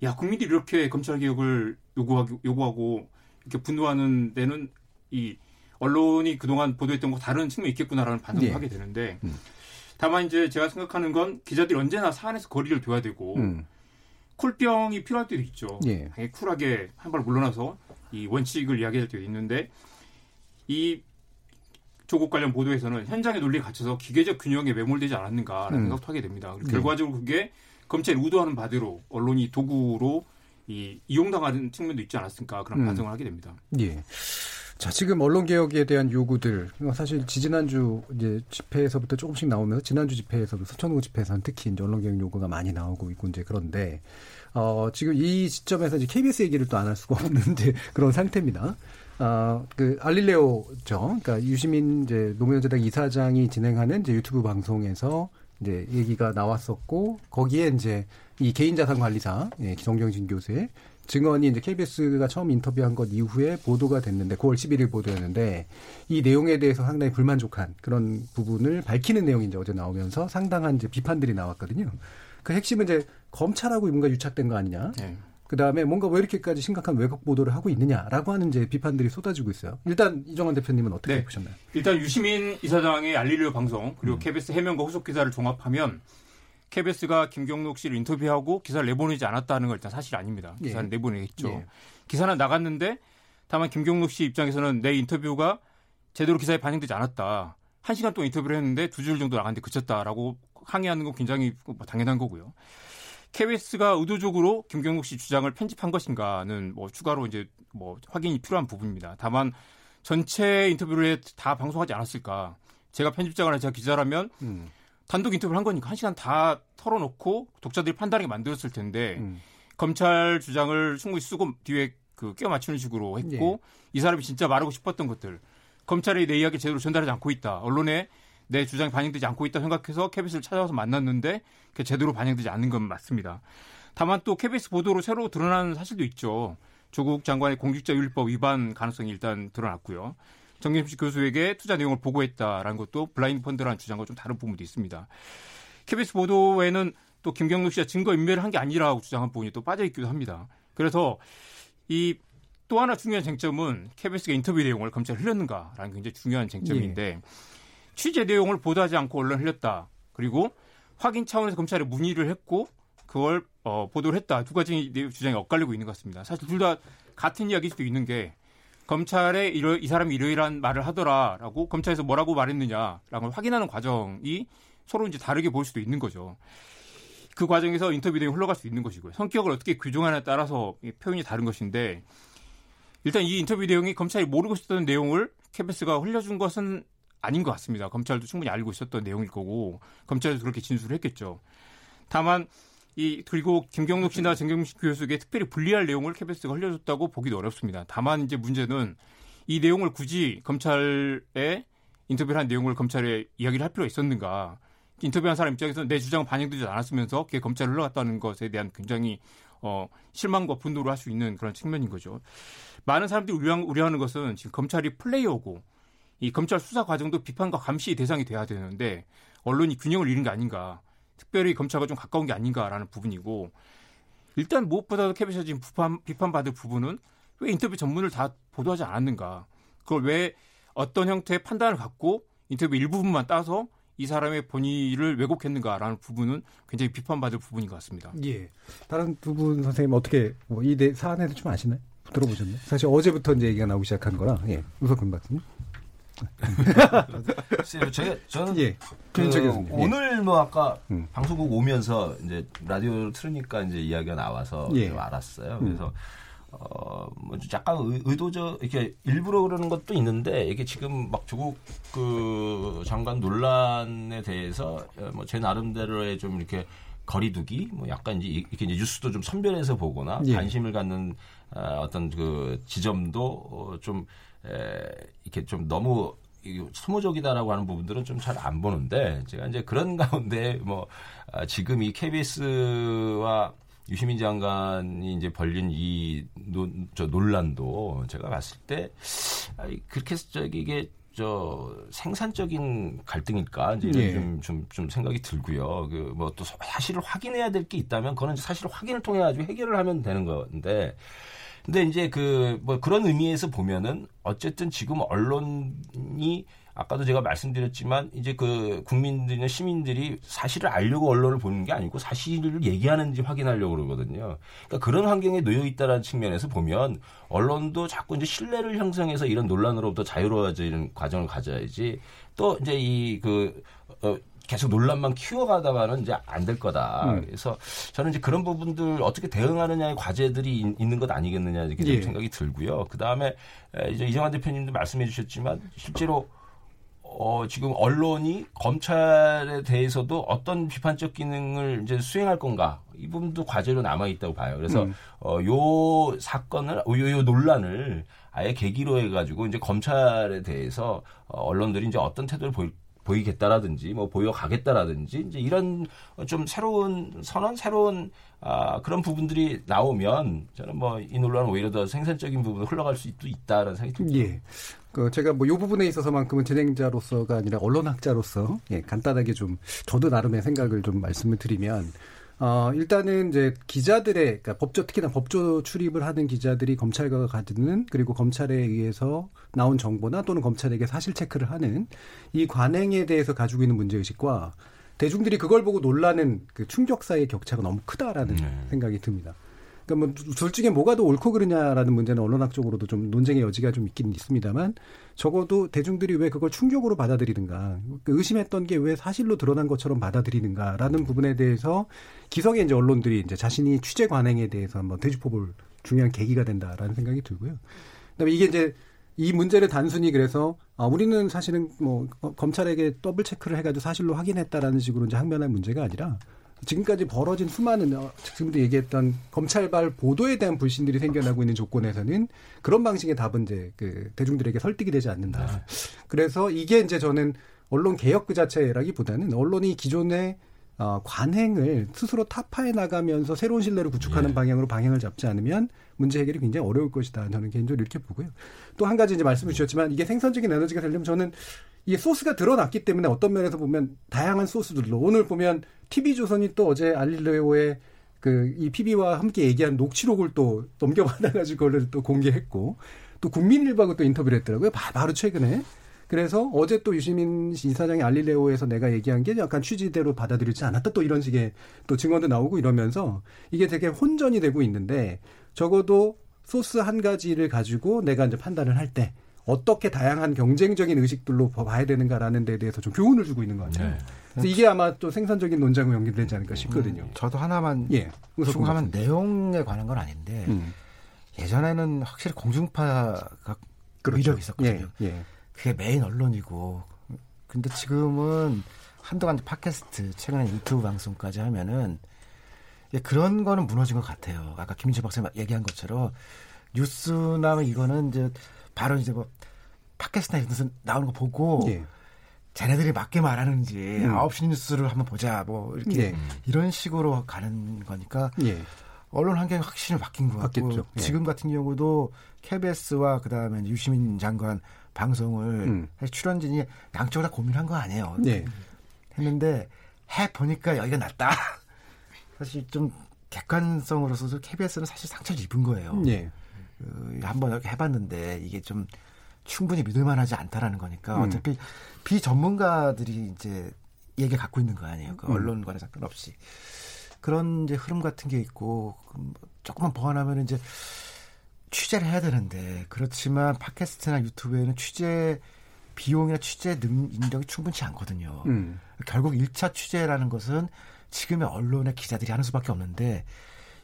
야, 국민들이 이렇게 검찰개혁을 요구하기, 요구하고 이렇게 분노하는 데는 이 언론이 그동안 보도했던 거 다른 측면이 있겠구나라는 반성을 네. 하게 되는데 음. 다만 이제 제가 생각하는 건 기자들이 언제나 사안에서 거리를 둬야 되고 음. 쿨병이 필요할 때도 있죠. 예. 당연히 쿨하게 한 발 물러나서 이 원칙을 이야기할 때도 있는데 이 조국 관련 보도에서는 현장의 논리에 갇혀서 기계적 균형에 매몰되지 않았는가라는 음. 생각도 하게 됩니다. 네. 결과적으로 그게 검찰이 의도하는 바대로 언론이 도구로 이, 이용당하는 측면도 있지 않았을까 그런 음. 반성을 하게 됩니다. 예. 자, 지금 언론개혁에 대한 요구들, 사실 지난주 이제 집회에서부터 조금씩 나오면서, 지난주 집회에서도 서천구 집회에서는 특히 이제 언론개혁 요구가 많이 나오고 있고, 이제 그런데, 어, 지금 이 시점에서 이제 케이비에스 얘기를 또 안 할 수가 없는 이제 그런 상태입니다. 아, 그, 알릴레오죠. 그러니까 유시민 이제 노무현재단 이사장이 진행하는 이제 유튜브 방송에서 이제 얘기가 나왔었고, 거기에 이제 이 개인자산관리사, 예, 정경심 교수의 증언이 이제 케이비에스가 처음 인터뷰한 것 이후에 보도가 됐는데 구월 십일일 보도였는데 이 내용에 대해서 상당히 불만족한 그런 부분을 밝히는 내용이 이제 어제 나오면서 상당한 이제 비판들이 나왔거든요. 그 핵심은 이제 검찰하고 뭔가 유착된 거 아니냐. 네. 그다음에 뭔가 왜 이렇게까지 심각한 왜곡 보도를 하고 있느냐라고 하는 이제 비판들이 쏟아지고 있어요. 일단 이정환 대표님은 어떻게 네. 보셨나요? 일단 유시민 이사장의 알릴레오 방송 그리고 음. 케이비에스 해명과 후속 기사를 종합하면 케이비에스가 김경록 씨를 인터뷰하고 기사를 내보내지 않았다는 건 일단 사실 아닙니다. 기사는 예. 내보내겠죠. 예. 기사는 나갔는데 다만 김경록 씨 입장에서는 내 인터뷰가 제대로 기사에 반영되지 않았다. 한 시간 동안 인터뷰를 했는데 두 줄 정도 나갔는데 그쳤다라고 항의하는 건 굉장히 당연한 거고요. 케이비에스가 의도적으로 김경록 씨 주장을 편집한 것인가는 뭐 추가로 이제 뭐 확인이 필요한 부분입니다. 다만 전체 인터뷰를 다 방송하지 않았을까. 제가 편집자거나 제가 기자라면 음. 단독 인터뷰를 한 거니까 한 시간 다 털어놓고 독자들이 판단하게 만들었을 텐데 음. 검찰 주장을 충분히 쓰고 뒤에 그 끼워 맞추는 식으로 했고 예. 이 사람이 진짜 말하고 싶었던 것들 검찰이 내 이야기를 제대로 전달하지 않고 있다. 언론에 내 주장이 반영되지 않고 있다 생각해서 케이비에스를 찾아와서 만났는데 그게 제대로 반영되지 않는 건 맞습니다. 다만 또 케이비에스 보도로 새로 드러난 사실도 있죠. 조국 장관의 공직자윤리법 위반 가능성이 일단 드러났고요. 정경심 교수에게 투자 내용을 보고했다라는 것도 블라인드 펀드라는 주장과 좀 다른 부분도 있습니다. 케이비에스 보도에는 또 김경록 씨가 증거 인멸을 한 게 아니라고 주장한 부분이 또 빠져있기도 합니다. 그래서 이 또 하나 중요한 쟁점은 케이비에스가 인터뷰 내용을 검찰에 흘렸는가라는 게 굉장히 중요한 쟁점인데 예. 취재 내용을 보도하지 않고 언론에 흘렸다. 그리고 확인 차원에서 검찰에 문의를 했고 그걸 어, 보도를 했다. 두 가지 주장이 엇갈리고 있는 것 같습니다. 사실 둘 다 같은 이야기일 수도 있는 게 검찰에 이러, 이 사람이 이러이러한 말을 하더라라고 검찰에서 뭐라고 말했느냐라고 확인하는 과정이 서로 이제 다르게 보일 수도 있는 거죠. 그 과정에서 인터뷰 내용이 흘러갈 수도 있는 것이고요. 성격을 어떻게 규정하냐에 따라서 표현이 다른 것인데 일단 이 인터뷰 내용이 검찰이 모르고 있었던 내용을 케이비에스가 흘려준 것은 아닌 것 같습니다. 검찰도 충분히 알고 있었던 내용일 거고 검찰도 그렇게 진술을 했겠죠. 다만 이 그리고 김경록 씨나 정경심 교수에게 특별히 불리할 내용을 케이비에스가 흘려줬다고 보기도 어렵습니다. 다만 이제 문제는 이 내용을 굳이 검찰에 인터뷰를 한 내용을 검찰에 이야기를 할 필요가 있었는가. 인터뷰한 사람 입장에서는 내 주장은 반영되지 않았으면서 그게 검찰에 흘러갔다는 것에 대한 굉장히 어, 실망과 분노를 할 수 있는 그런 측면인 거죠. 많은 사람들이 우려하는 것은 지금 검찰이 플레이어고 이 검찰 수사 과정도 비판과 감시의 대상이 돼야 되는데 언론이 균형을 잃은 게 아닌가. 특별히 검찰과 좀 가까운 게 아닌가라는 부분이고 일단 무엇보다도 케이비에스가 지금 비판, 비판받을 부분은 왜 인터뷰 전문을 다 보도하지 않았는가. 그걸 왜 어떤 형태의 판단을 갖고 인터뷰 일부분만 따서 이 사람의 본의를 왜곡했는가라는 부분은 굉장히 비판받을 부분인 것 같습니다. 예. 다른 두 분 선생님 어떻게 뭐 이 사안에 대해서 좀 아시나요? 들어보셨나요? 사실 어제부터 이제 얘기가 나오기 시작한 거라. 예. 우석훈 박사님. 제가 저는 예, 그 오늘 뭐 아까 음. 방송국 오면서 이제 라디오 틀으니까 이제 이야기가 나와서 예. 알았어요. 그래서 음. 어, 뭐 약간 의도적 이렇게 일부러 그러는 것도 있는데 이게 지금 막 조국 그 장관 논란에 대해서 뭐 제 나름대로의 좀 이렇게 거리두기 뭐 약간 이제 이렇게 이제 뉴스도 좀 선별해서 보거나 예. 관심을 갖는 어떤 그 지점도 좀 에, 이렇게 좀 너무 소모적이다라고 하는 부분들은 좀 잘 안 보는데, 제가 이제 그런 가운데 뭐 아, 지금 이 케이비에스와 유시민 장관이 이제 벌린 이 노, 저 논란도 제가 봤을 때 아니, 그렇게 저기 이게 저 생산적인 갈등일까 이제 네. 좀, 좀, 좀 생각이 들고요. 그 뭐 또 사실을 확인해야 될 게 있다면 그거는 사실 확인을 통해 가지고 해결을 하면 되는 건데. 근데 이제 그 뭐 그런 의미에서 보면은 어쨌든 지금 언론이 아까도 제가 말씀드렸지만 이제 그 국민들이나 시민들이 사실을 알려고 언론을 보는 게 아니고 사실을 얘기하는지 확인하려고 그러거든요. 그러니까 그런 환경에 놓여 있다라는 측면에서 보면 언론도 자꾸 이제 신뢰를 형성해서 이런 논란으로부터 자유로워지는 과정을 가져야지 또 이제 이 그 어, 계속 논란만 키워가다가는 이제 안 될 거다. 음. 그래서 저는 이제 그런 부분들 어떻게 대응하느냐의 과제들이 인, 있는 것 아니겠느냐 이렇게 예. 생각이 들고요. 그 다음에 이제 이정환 대표님도 말씀해주셨지만 실제로 어, 지금 언론이 검찰에 대해서도 어떤 비판적 기능을 이제 수행할 건가 이 부분도 과제로 남아 있다고 봐요. 그래서 음. 어, 요 사건을, 요, 요 논란을 아예 계기로 해가지고 이제 검찰에 대해서 언론들이 이제 어떤 태도를 보일 보이겠다라든지 뭐 보여가겠다라든지 이제 이런 좀 새로운 선언 새로운 아, 그런 부분들이 나오면 저는 뭐 이 논란은 오히려 더 생산적인 부분으로 흘러갈 수도 있다라는 생각이 듭니다. 예. 그 제가 뭐 이 부분에 있어서만큼은 진행자로서가 아니라 언론학자로서 예, 간단하게 좀 저도 나름의 생각을 좀 말씀을 드리면 어, 일단은 이제 기자들의 그러니까 법조 특히나 법조 출입을 하는 기자들이 검찰과 가지는 그리고 검찰에 의해서 나온 정보나 또는 검찰에게 사실 체크를 하는 이 관행에 대해서 가지고 있는 문제의식과 대중들이 그걸 보고 놀라는 그 충격 사이의 격차가 너무 크다라는 네. 생각이 듭니다. 그러니까 뭐 둘 중에 뭐가 더 옳고 그르냐라는 문제는 언론학적으로도 좀 논쟁의 여지가 좀 있긴 있습니다만 적어도 대중들이 왜 그걸 충격으로 받아들이는가 의심했던 게 왜 사실로 드러난 것처럼 받아들이는가라는 부분에 대해서 기성의 이제 언론들이 이제 자신이 취재 관행에 대해서 한번 되짚어볼 중요한 계기가 된다라는 생각이 들고요. 그다음에 이게 이제 이 문제를 단순히 그래서 아, 우리는 사실은 뭐 검찰에게 더블 체크를 해가지고 사실로 확인했다라는 식으로 이제 항변할 문제가 아니라. 지금까지 벌어진 수많은 지금도 얘기했던 검찰발 보도에 대한 불신들이 생겨나고 있는 조건에서는 그런 방식의 답은 이제 그 대중들에게 설득이 되지 않는다. 네. 그래서 이게 이제 저는 언론 개혁 그 자체라기보다는 언론이 기존의 관행을 스스로 타파해 나가면서 새로운 신뢰를 구축하는 네. 방향으로 방향을 잡지 않으면 문제 해결이 굉장히 어려울 것이다. 저는 개인적으로 이렇게 보고요. 또 한 가지 이제 말씀을 주셨지만 이게 생산적인 에너지가 되려면 저는 이게 소스가 드러났기 때문에 어떤 면에서 보면 다양한 소스들로 오늘 보면 티비조선이 또 어제 알릴레오의 그 이 피비와 함께 얘기한 녹취록을 또 넘겨받아가지고 그걸 또 공개했고 또 국민일보하고 또 인터뷰를 했더라고요. 바로 최근에. 그래서 어제 또 유시민 이사장이 알릴레오에서 내가 얘기한 게 약간 취지대로 받아들이지 않았다. 또 이런 식의 또 증언도 나오고 이러면서 이게 되게 혼전이 되고 있는데 적어도 소스 한 가지를 가지고 내가 이제 판단을 할 때 어떻게 다양한 경쟁적인 의식들로 봐야 되는가라는 데에 대해서 좀 교훈을 주고 있는 것 같아요. 네. 그래서 이게 아마 또 생산적인 논쟁으로 연결되지 않을까 싶거든요. 음, 저도 하나만 예, 추가하면 내용에 관한 건 아닌데 음. 예전에는 확실히 공중파가 그렇죠. 위력이 있었거든요. 예, 예. 그게 메인 언론이고 근데 지금은 한동안 팟캐스트 최근에 유튜브 방송까지 하면은 그런 거는 무너진 것 같아요. 아까 김윤철 박사님 얘기한 것처럼 뉴스나 이거는 이제 바로 이제 뭐 팟캐스트나 이런 데서 나오는 거 보고 예. 쟤네들이 맞게 말하는지 음. 아홉 시 뉴스를 한번 보자 뭐 이렇게 예. 이런 식으로 가는 거니까 예. 언론 환경이 확실히 바뀐 것 같고 맞겠죠. 지금 예. 같은 경우도 케이비에스와 그다음에 유시민 장관 방송을 음. 사실 출연진이 양쪽으로 다 고민한 거 아니에요. 예. 했는데 해보니까 여기가 낫다. 사실 좀 객관성으로서도 케이비에스는 사실 상처를 입은 거예요. 예. 그 한번 이렇게 해봤는데 이게 좀 충분히 믿을만하지 않다라는 거니까 음. 어차피 비전문가들이 이제 얘기를 갖고 있는 거 아니에요. 그 언론과는 상관없이 그런 이제 흐름 같은 게 있고 조금만 보완하면 이제 취재를 해야 되는데 그렇지만 팟캐스트나 유튜브에는 취재 비용이나 취재 능력이 충분치 않거든요. 음. 결국 일 차 취재라는 것은 지금의 언론의 기자들이 하는 수밖에 없는데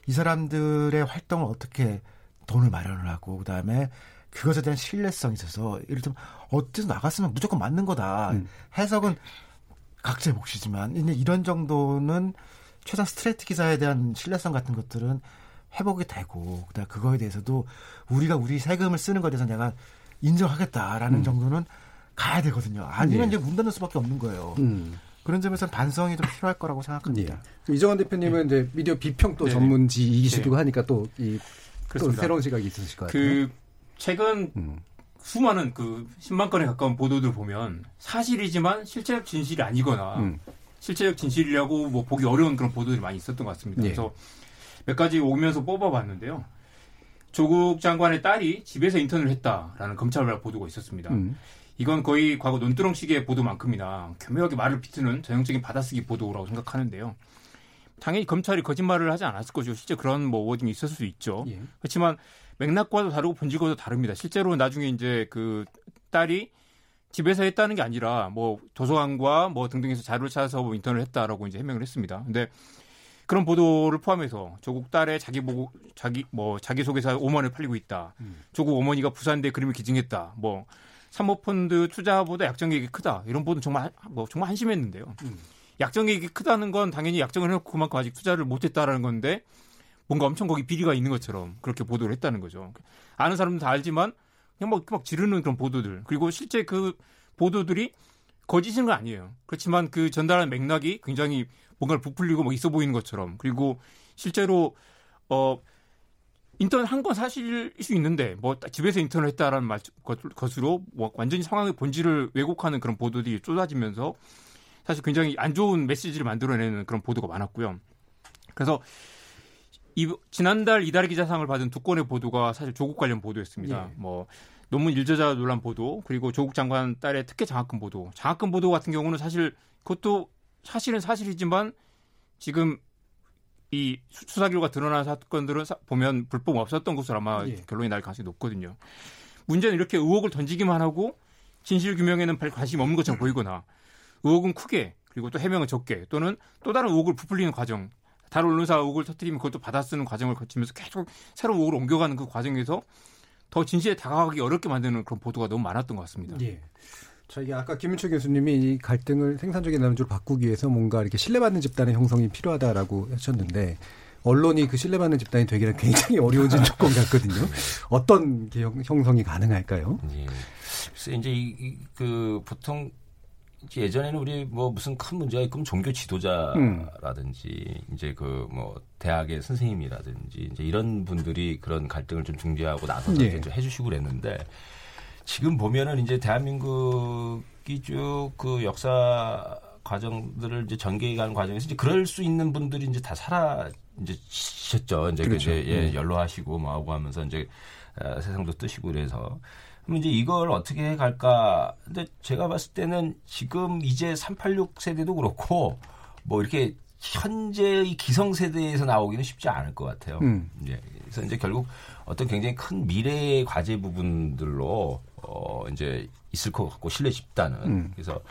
이 사람들의 활동을 어떻게 돈을 마련을 하고 그다음에 그것에 대한 신뢰성이 있어서 예를 들면 어디서 나갔으면 무조건 맞는 거다. 음. 해석은 각자의 몫이지만 이런 정도는 최상 스트레이트 기사에 대한 신뢰성 같은 것들은 회복이 되고 그다음에 그거에 대해서도 우리가 우리 세금을 쓰는 것에 대해서 내가 인정하겠다라는 음. 정도는 가야 되거든요. 아니면 예. 이제 문 닫을 수밖에 없는 거예요. 음. 그런 점에서 반성이 좀 필요할 거라고 생각합니다. 예. 이정환 대표님은 예. 이제 미디어 비평 또 네. 전문지이시기도 네. 하니까 또, 이, 또 새로운 시각이 있으실 것 같아요. 그 최근 음. 수많은 그 십만 건에 가까운 보도들 보면 사실이지만 실체적 진실이 아니거나 음. 실체적 진실이라고 뭐 보기 어려운 그런 보도들이 많이 있었던 것 같습니다. 예. 그래서 몇 가지 오면서 뽑아봤는데요. 조국 장관의 딸이 집에서 인턴을 했다라는 검찰발 보도가 있었습니다. 음. 이건 거의 과거 논두렁식의 보도만큼이나 교묘하게 말을 비트는 전형적인 받아쓰기 보도라고 생각하는데요. 당연히 검찰이 거짓말을 하지 않았을 거죠. 실제 그런 뭐 워딩이 있었을 수 있죠. 예. 그렇지만 맥락과도 다르고 본질과도 다릅니다. 실제로 나중에 이제 그 딸이 집에서 했다는 게 아니라 뭐 도서관과 뭐 등등에서 자료를 찾아서 뭐 인턴을 했다라고 이제 해명을 했습니다. 근데 그런 보도를 포함해서 조국 딸의 자기 보고 자기 뭐 자기 소개서 오만 원에 팔리고 있다. 음. 조국 어머니가 부산대 그림을 기증했다. 뭐 사모펀드 투자보다 약정액이 크다. 이런 보도는 정말 뭐 정말 한심했는데요. 음. 약정액이 크다는 건 당연히 약정을 해놓고 그만큼 아직 투자를 못했다라는 건데 뭔가 엄청 거기 비리가 있는 것처럼 그렇게 보도를 했다는 거죠. 아는 사람도 다 알지만 그냥 막, 막 지르는 그런 보도들. 그리고 실제 그 보도들이 거짓인 건 아니에요. 그렇지만 그 전달하는 맥락이 굉장히 뭔가를 부풀리고 막 있어 보이는 것처럼. 그리고 실제로 어 인턴 한 건 사실일 수 있는데 뭐 집에서 인턴을 했다라는 말, 것, 것으로 뭐 완전히 상황의 본질을 왜곡하는 그런 보도들이 쏟아지면서 사실 굉장히 안 좋은 메시지를 만들어내는 그런 보도가 많았고요. 그래서 이, 지난달 이달의 기자상을 받은 두 건의 보도가 사실 조국 관련 보도였습니다. 예. 뭐 논문 일저자 논란 보도 그리고 조국 장관 딸의 특혜 장학금 보도. 장학금 보도 같은 경우는 사실 그것도 사실은 사실이지만 지금 이 수사 결과 드러난 사건들은 사, 보면 불법 없었던 것으로 아마 예. 결론이 날 가능성이 높거든요. 문제는 이렇게 의혹을 던지기만 하고 진실 규명에는 별 관심이 없는 것처럼 보이거나 의혹은 크게 그리고 또 해명은 적게 또는 또 다른 의혹을 부풀리는 과정. 다른 언론사 의혹을 터뜨리면 그것도 받아쓰는 과정을 거치면서 계속 새로운 의혹을 옮겨가는 그 과정에서 더 진실에 다가가기 어렵게 만드는 그런 보도가 너무 많았던 것 같습니다. 예. 저희가 아까 김윤철 교수님이 이 갈등을 생산적인 남주로 바꾸기 위해서 뭔가 이렇게 신뢰받는 집단의 형성이 필요하다라고 하셨는데 언론이 그 신뢰받는 집단이 되기는 굉장히 어려워진 조건 같거든요. 어떤 형성이 가능할까요? 예. 그래서 이제 이, 그 보통 예전에는 우리 뭐 무슨 큰 문제가 있으면 종교 지도자라든지 음. 이제 그 뭐 대학의 선생님이라든지 이제 이런 분들이 그런 갈등을 좀 중재하고 나서서 예. 좀 해주시고 그랬는데 지금 보면은 이제 대한민국이 쭉 그 역사 과정들을 이제 전개해가는 과정에서 이제 그럴 수 있는 분들이 이제 다 살아 이제 지셨죠. 이제 그렇죠. 이제 예, 연로하시고 뭐 하고 하면서 이제 아, 세상도 뜨시고 그래서. 그럼 이제 이걸 어떻게 갈까? 근데 제가 봤을 때는 지금 이제 삼팔육 세대도 그렇고 뭐 이렇게 현재의 기성 세대에서 나오기는 쉽지 않을 것 같아요. 음. 이제 그래서 이제 결국 어떤 굉장히 큰 미래의 과제 부분들로 어 이제 있을 것 같고 신뢰 집단은 음. 그래서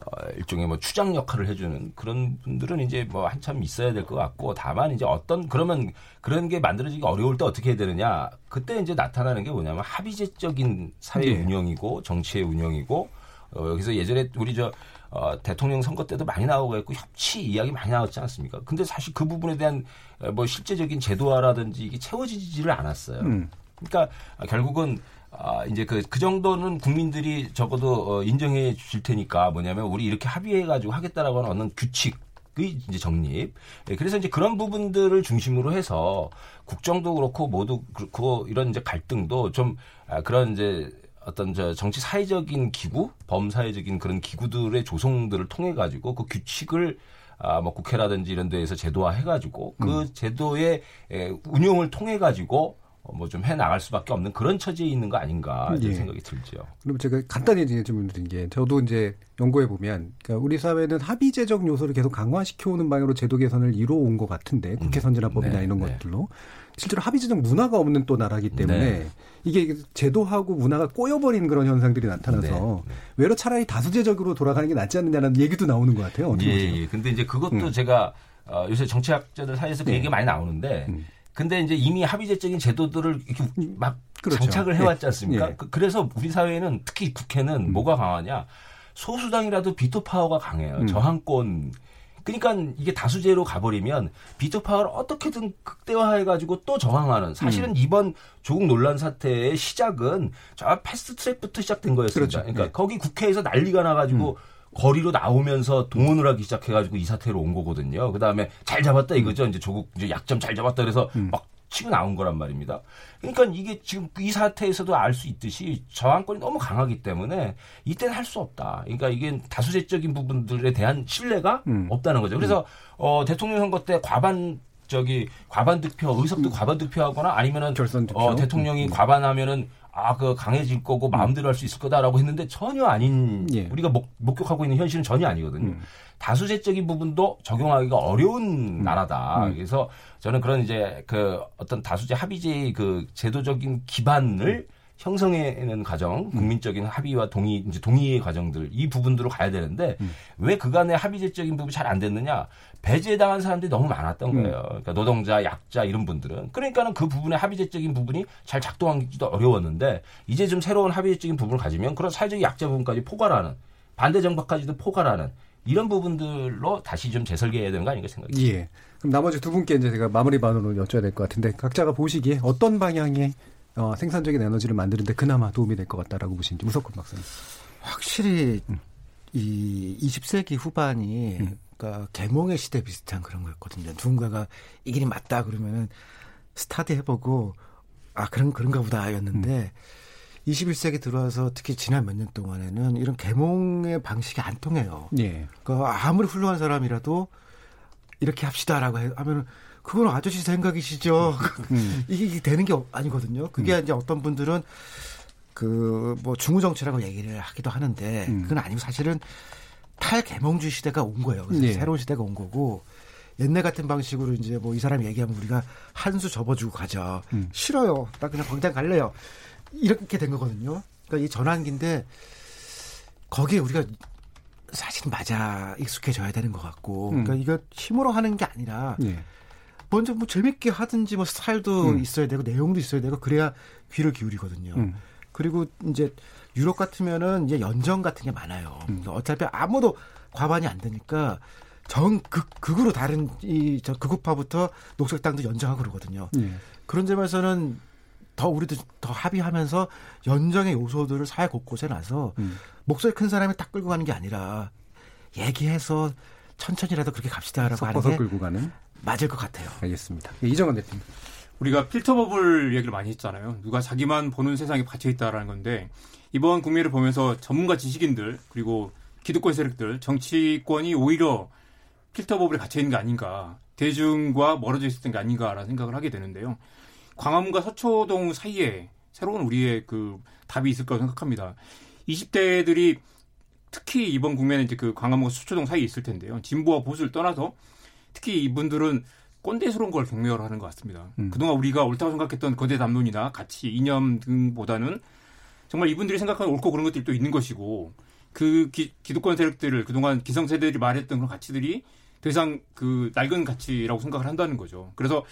어 일종의 뭐 추장 역할을 해주는 그런 분들은 이제 뭐 한참 있어야 될 것 같고 다만 이제 어떤 그러면 그런 게 만들어지기 어려울 때 어떻게 해야 되느냐 그때 이제 나타나는 게 뭐냐면 합의제적인 사회 네. 운영이고 정치의 운영이고 어 여기서 예전에 우리 저 어, 대통령 선거 때도 많이 나오고 있고 협치 이야기 많이 나왔지 않습니까? 근데 사실 그 부분에 대한 뭐 실제적인 제도화라든지 이게 채워지지를 않았어요. 음. 그러니까 결국은 아, 이제 그, 그 정도는 국민들이 적어도 어, 인정해 줄 테니까 뭐냐면 우리 이렇게 합의해가지고 하겠다라고 하는 어떤 규칙. 그 이제 정립. 그래서 이제 그런 부분들을 중심으로 해서 국정도 그렇고 모두 그렇고 이런 이제 갈등도 좀 아, 그런 이제 어떤 저 정치 사회적인 기구, 범사회적인 그런 기구들의 조성들을 통해 가지고 그 규칙을 아, 뭐 국회라든지 이런 데에서 제도화해 가지고 그 음. 제도의 에, 운용을 통해 가지고 뭐 좀 해 나갈 수밖에 없는 그런 처지에 있는 거 아닌가 이런 예. 생각이 들죠. 그럼 제가 간단히 질문드린 게 저도 이제 연구해 보면 그러니까 우리 사회는 합의제적 요소를 계속 강화시켜오는 방향으로 제도 개선을 이뤄온 것 같은데 국회 선진화법이나 음, 네, 이런 네. 것들로 실제로 합의제적 문화가 없는 또 나라이기 때문에 네. 이게 제도하고 문화가 꼬여버린 그런 현상들이 나타나서 네, 네. 외로 차라리 다수제적으로 돌아가는 게 낫지 않느냐는 얘기도 나오는 것 같아요. 어떻게 예, 예. 근데 이제 그것도 음. 제가 어, 요새 정치학자들 사이에서 그 네. 얘기가 많이 나오는데. 음. 근데 이제 이미 합의제적인 제도들을 이렇게 막 그렇죠. 장착을 해왔지 않습니까? 예. 그래서 우리 사회에는 특히 국회는 음. 뭐가 강하냐? 소수당이라도 비토 파워가 강해요. 음. 저항권. 그러니까 이게 다수제로 가버리면 비토파워를 어떻게든 극대화해가지고 또 저항하는, 사실은 음. 이번 조국 논란 사태의 시작은 저 패스트트랙부터 시작된 거였습니다. 그렇죠. 그러니까 네. 거기 국회에서 난리가 나가지고 음. 거리로 나오면서 동원을 하기 시작해가지고 이 사태로 온 거거든요. 그 다음에 잘 잡았다 이거죠. 이제 조국 이제 약점 잘 잡았다 그래서 음. 막 치고 나온 거란 말입니다. 그러니까 이게 지금 이 사태에서도 알 수 있듯이 저항권이 너무 강하기 때문에 이때는 할 수 없다. 그러니까 이게 다수제적인 부분들에 대한 신뢰가 음. 없다는 거죠. 그래서 음. 어, 대통령 선거 때 과반 저기 과반 득표 의석도 음. 과반 득표하거나 아니면은 결선 득표? 어, 대통령이 음. 과반하면은 아, 그 강해질 거고 마음대로 할 수 있을 거다라고 했는데 전혀 아닌 예. 우리가 목, 목격하고 있는 현실은 전혀 아니거든요. 음. 다수제적인 부분도 적용하기가 어려운 음. 나라다. 음. 그래서 저는 그런 이제 그 어떤 다수제 합의제의 그 제도적인 기반을 음. 형성해내는 과정, 국민적인 합의와 동의, 이제 동의의 과정들, 이 부분들로 가야 되는데, 음. 왜 그간의 합의제적인 부분이 잘 안 됐느냐? 배제당한 사람들이 너무 많았던 거예요. 음. 그러니까 노동자, 약자, 이런 분들은. 그러니까는 그 부분의 합의제적인 부분이 잘 작동하기도 어려웠는데, 이제 좀 새로운 합의제적인 부분을 가지면 그런 사회적 약자 부분까지 포괄하는, 반대정파까지도 포괄하는, 이런 부분들로 다시 좀 재설계해야 되는 거 아닌가 생각이 예. 그럼 나머지 두 분께 이제 제가 마무리 반으로 여쭤야 될 것 같은데, 각자가 보시기에 어떤 방향의 어, 생산적인 에너지를 만드는데 그나마 도움이 될 것 같다라고 보시는지 우석훈 박사님. 확실히 음. 이 이십 세기 후반이 음. 그러니까 계몽의 시대 비슷한 그런 거였거든요. 누군가가 이 길이 맞다 그러면은 스타디 해보고 아 그런 그런가 보다였는데 음. 이십일 세기 들어와서 특히 지난 몇 년 동안에는 이런 계몽의 방식이 안 통해요. 예. 그러니까 아무리 훌륭한 사람이라도 이렇게 합시다라고 하면은. 그건 아저씨 생각이시죠. 음. 이게 되는 게 아니거든요. 그게 음. 이제 어떤 분들은 그 뭐 중우정치라고 얘기를 하기도 하는데 음. 그건 아니고 사실은 탈계몽주의 시대가 온 거예요. 네. 새로운 시대가 온 거고 옛날 같은 방식으로 이제 뭐 이 사람 얘기하면 우리가 한 수 접어주고 가자. 음. 싫어요. 나 그냥 광장 갈래요. 이렇게 된 거거든요. 그러니까 이 전환기인데 거기에 우리가 사실 맞아 익숙해져야 되는 것 같고 음. 그러니까 이거 힘으로 하는 게 아니라. 네. 먼저 뭐 재밌게 하든지 뭐 스타일도 음. 있어야 되고 내용도 있어야 되고 그래야 귀를 기울이거든요. 음. 그리고 이제 유럽 같으면은 이제 연정 같은 게 많아요. 음. 어차피 아무도 과반이 안 되니까 정극 극으로 다른 이 저 극우파부터 녹색당도 연정하고 그러거든요. 음. 그런 점에서는 더 우리도 더 합의하면서 연정의 요소들을 사회 곳곳에 놔서 음. 목소리 큰 사람이 딱 끌고 가는 게 아니라 얘기해서 천천히라도 그렇게 갑시다라고 하는 게 섞어서 끌고 가는. 맞을 것 같아요. 알겠습니다. 예, 이정환 대표님. 우리가 필터버블 얘기를 많이 했잖아요. 누가 자기만 보는 세상에 갇혀있다라는 건데 이번 국민을 보면서 전문가 지식인들 그리고 기득권 세력들 정치권이 오히려 필터버블에 갇혀있는 게 아닌가 대중과 멀어져 있었던 게 아닌가라는 생각을 하게 되는데요. 광화문과 서초동 사이에 새로운 우리의 그 답이 있을 거라고 생각합니다. 이십 대들이 특히 이번 국민은 이제 그 광화문과 서초동 사이에 있을 텐데요. 진보와 보수를 떠나서 특히 이분들은 꼰대스러운 걸 경멸을 하는 것 같습니다. 음. 그동안 우리가 옳다고 생각했던 거대 담론이나 가치, 이념 등보다는 정말 이분들이 생각하는 옳고 그런 것들이 또 있는 것이고 그 기, 기득권 세력들을 그동안 기성세대들이 말했던 그런 가치들이 더 이상 그 낡은 가치라고 생각을 한다는 거죠. 그래서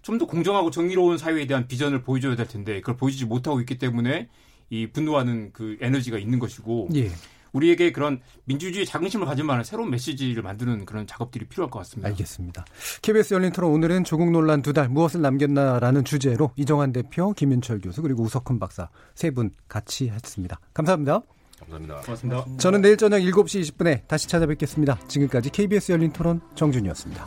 좀 더 공정하고 정의로운 사회에 대한 비전을 보여줘야 될 텐데 그걸 보여주지 못하고 있기 때문에 이 분노하는 그 에너지가 있는 것이고 예. 우리에게 그런 민주주의 자긍심을 가질 만한 새로운 메시지를 만드는 그런 작업들이 필요할 것 같습니다. 알겠습니다. 케이비에스 열린 토론 오늘은 조국 논란 두 달 무엇을 남겼나라는 주제로 이정환 대표, 김윤철 교수 그리고 우석훈 박사 세 분 같이 했습니다. 감사합니다. 감사합니다. 고맙습니다. 고맙습니다. 저는 내일 저녁 일곱 시 이십 분에 다시 찾아뵙겠습니다. 지금까지 케이비에스 열린 토론 정준이었습니다.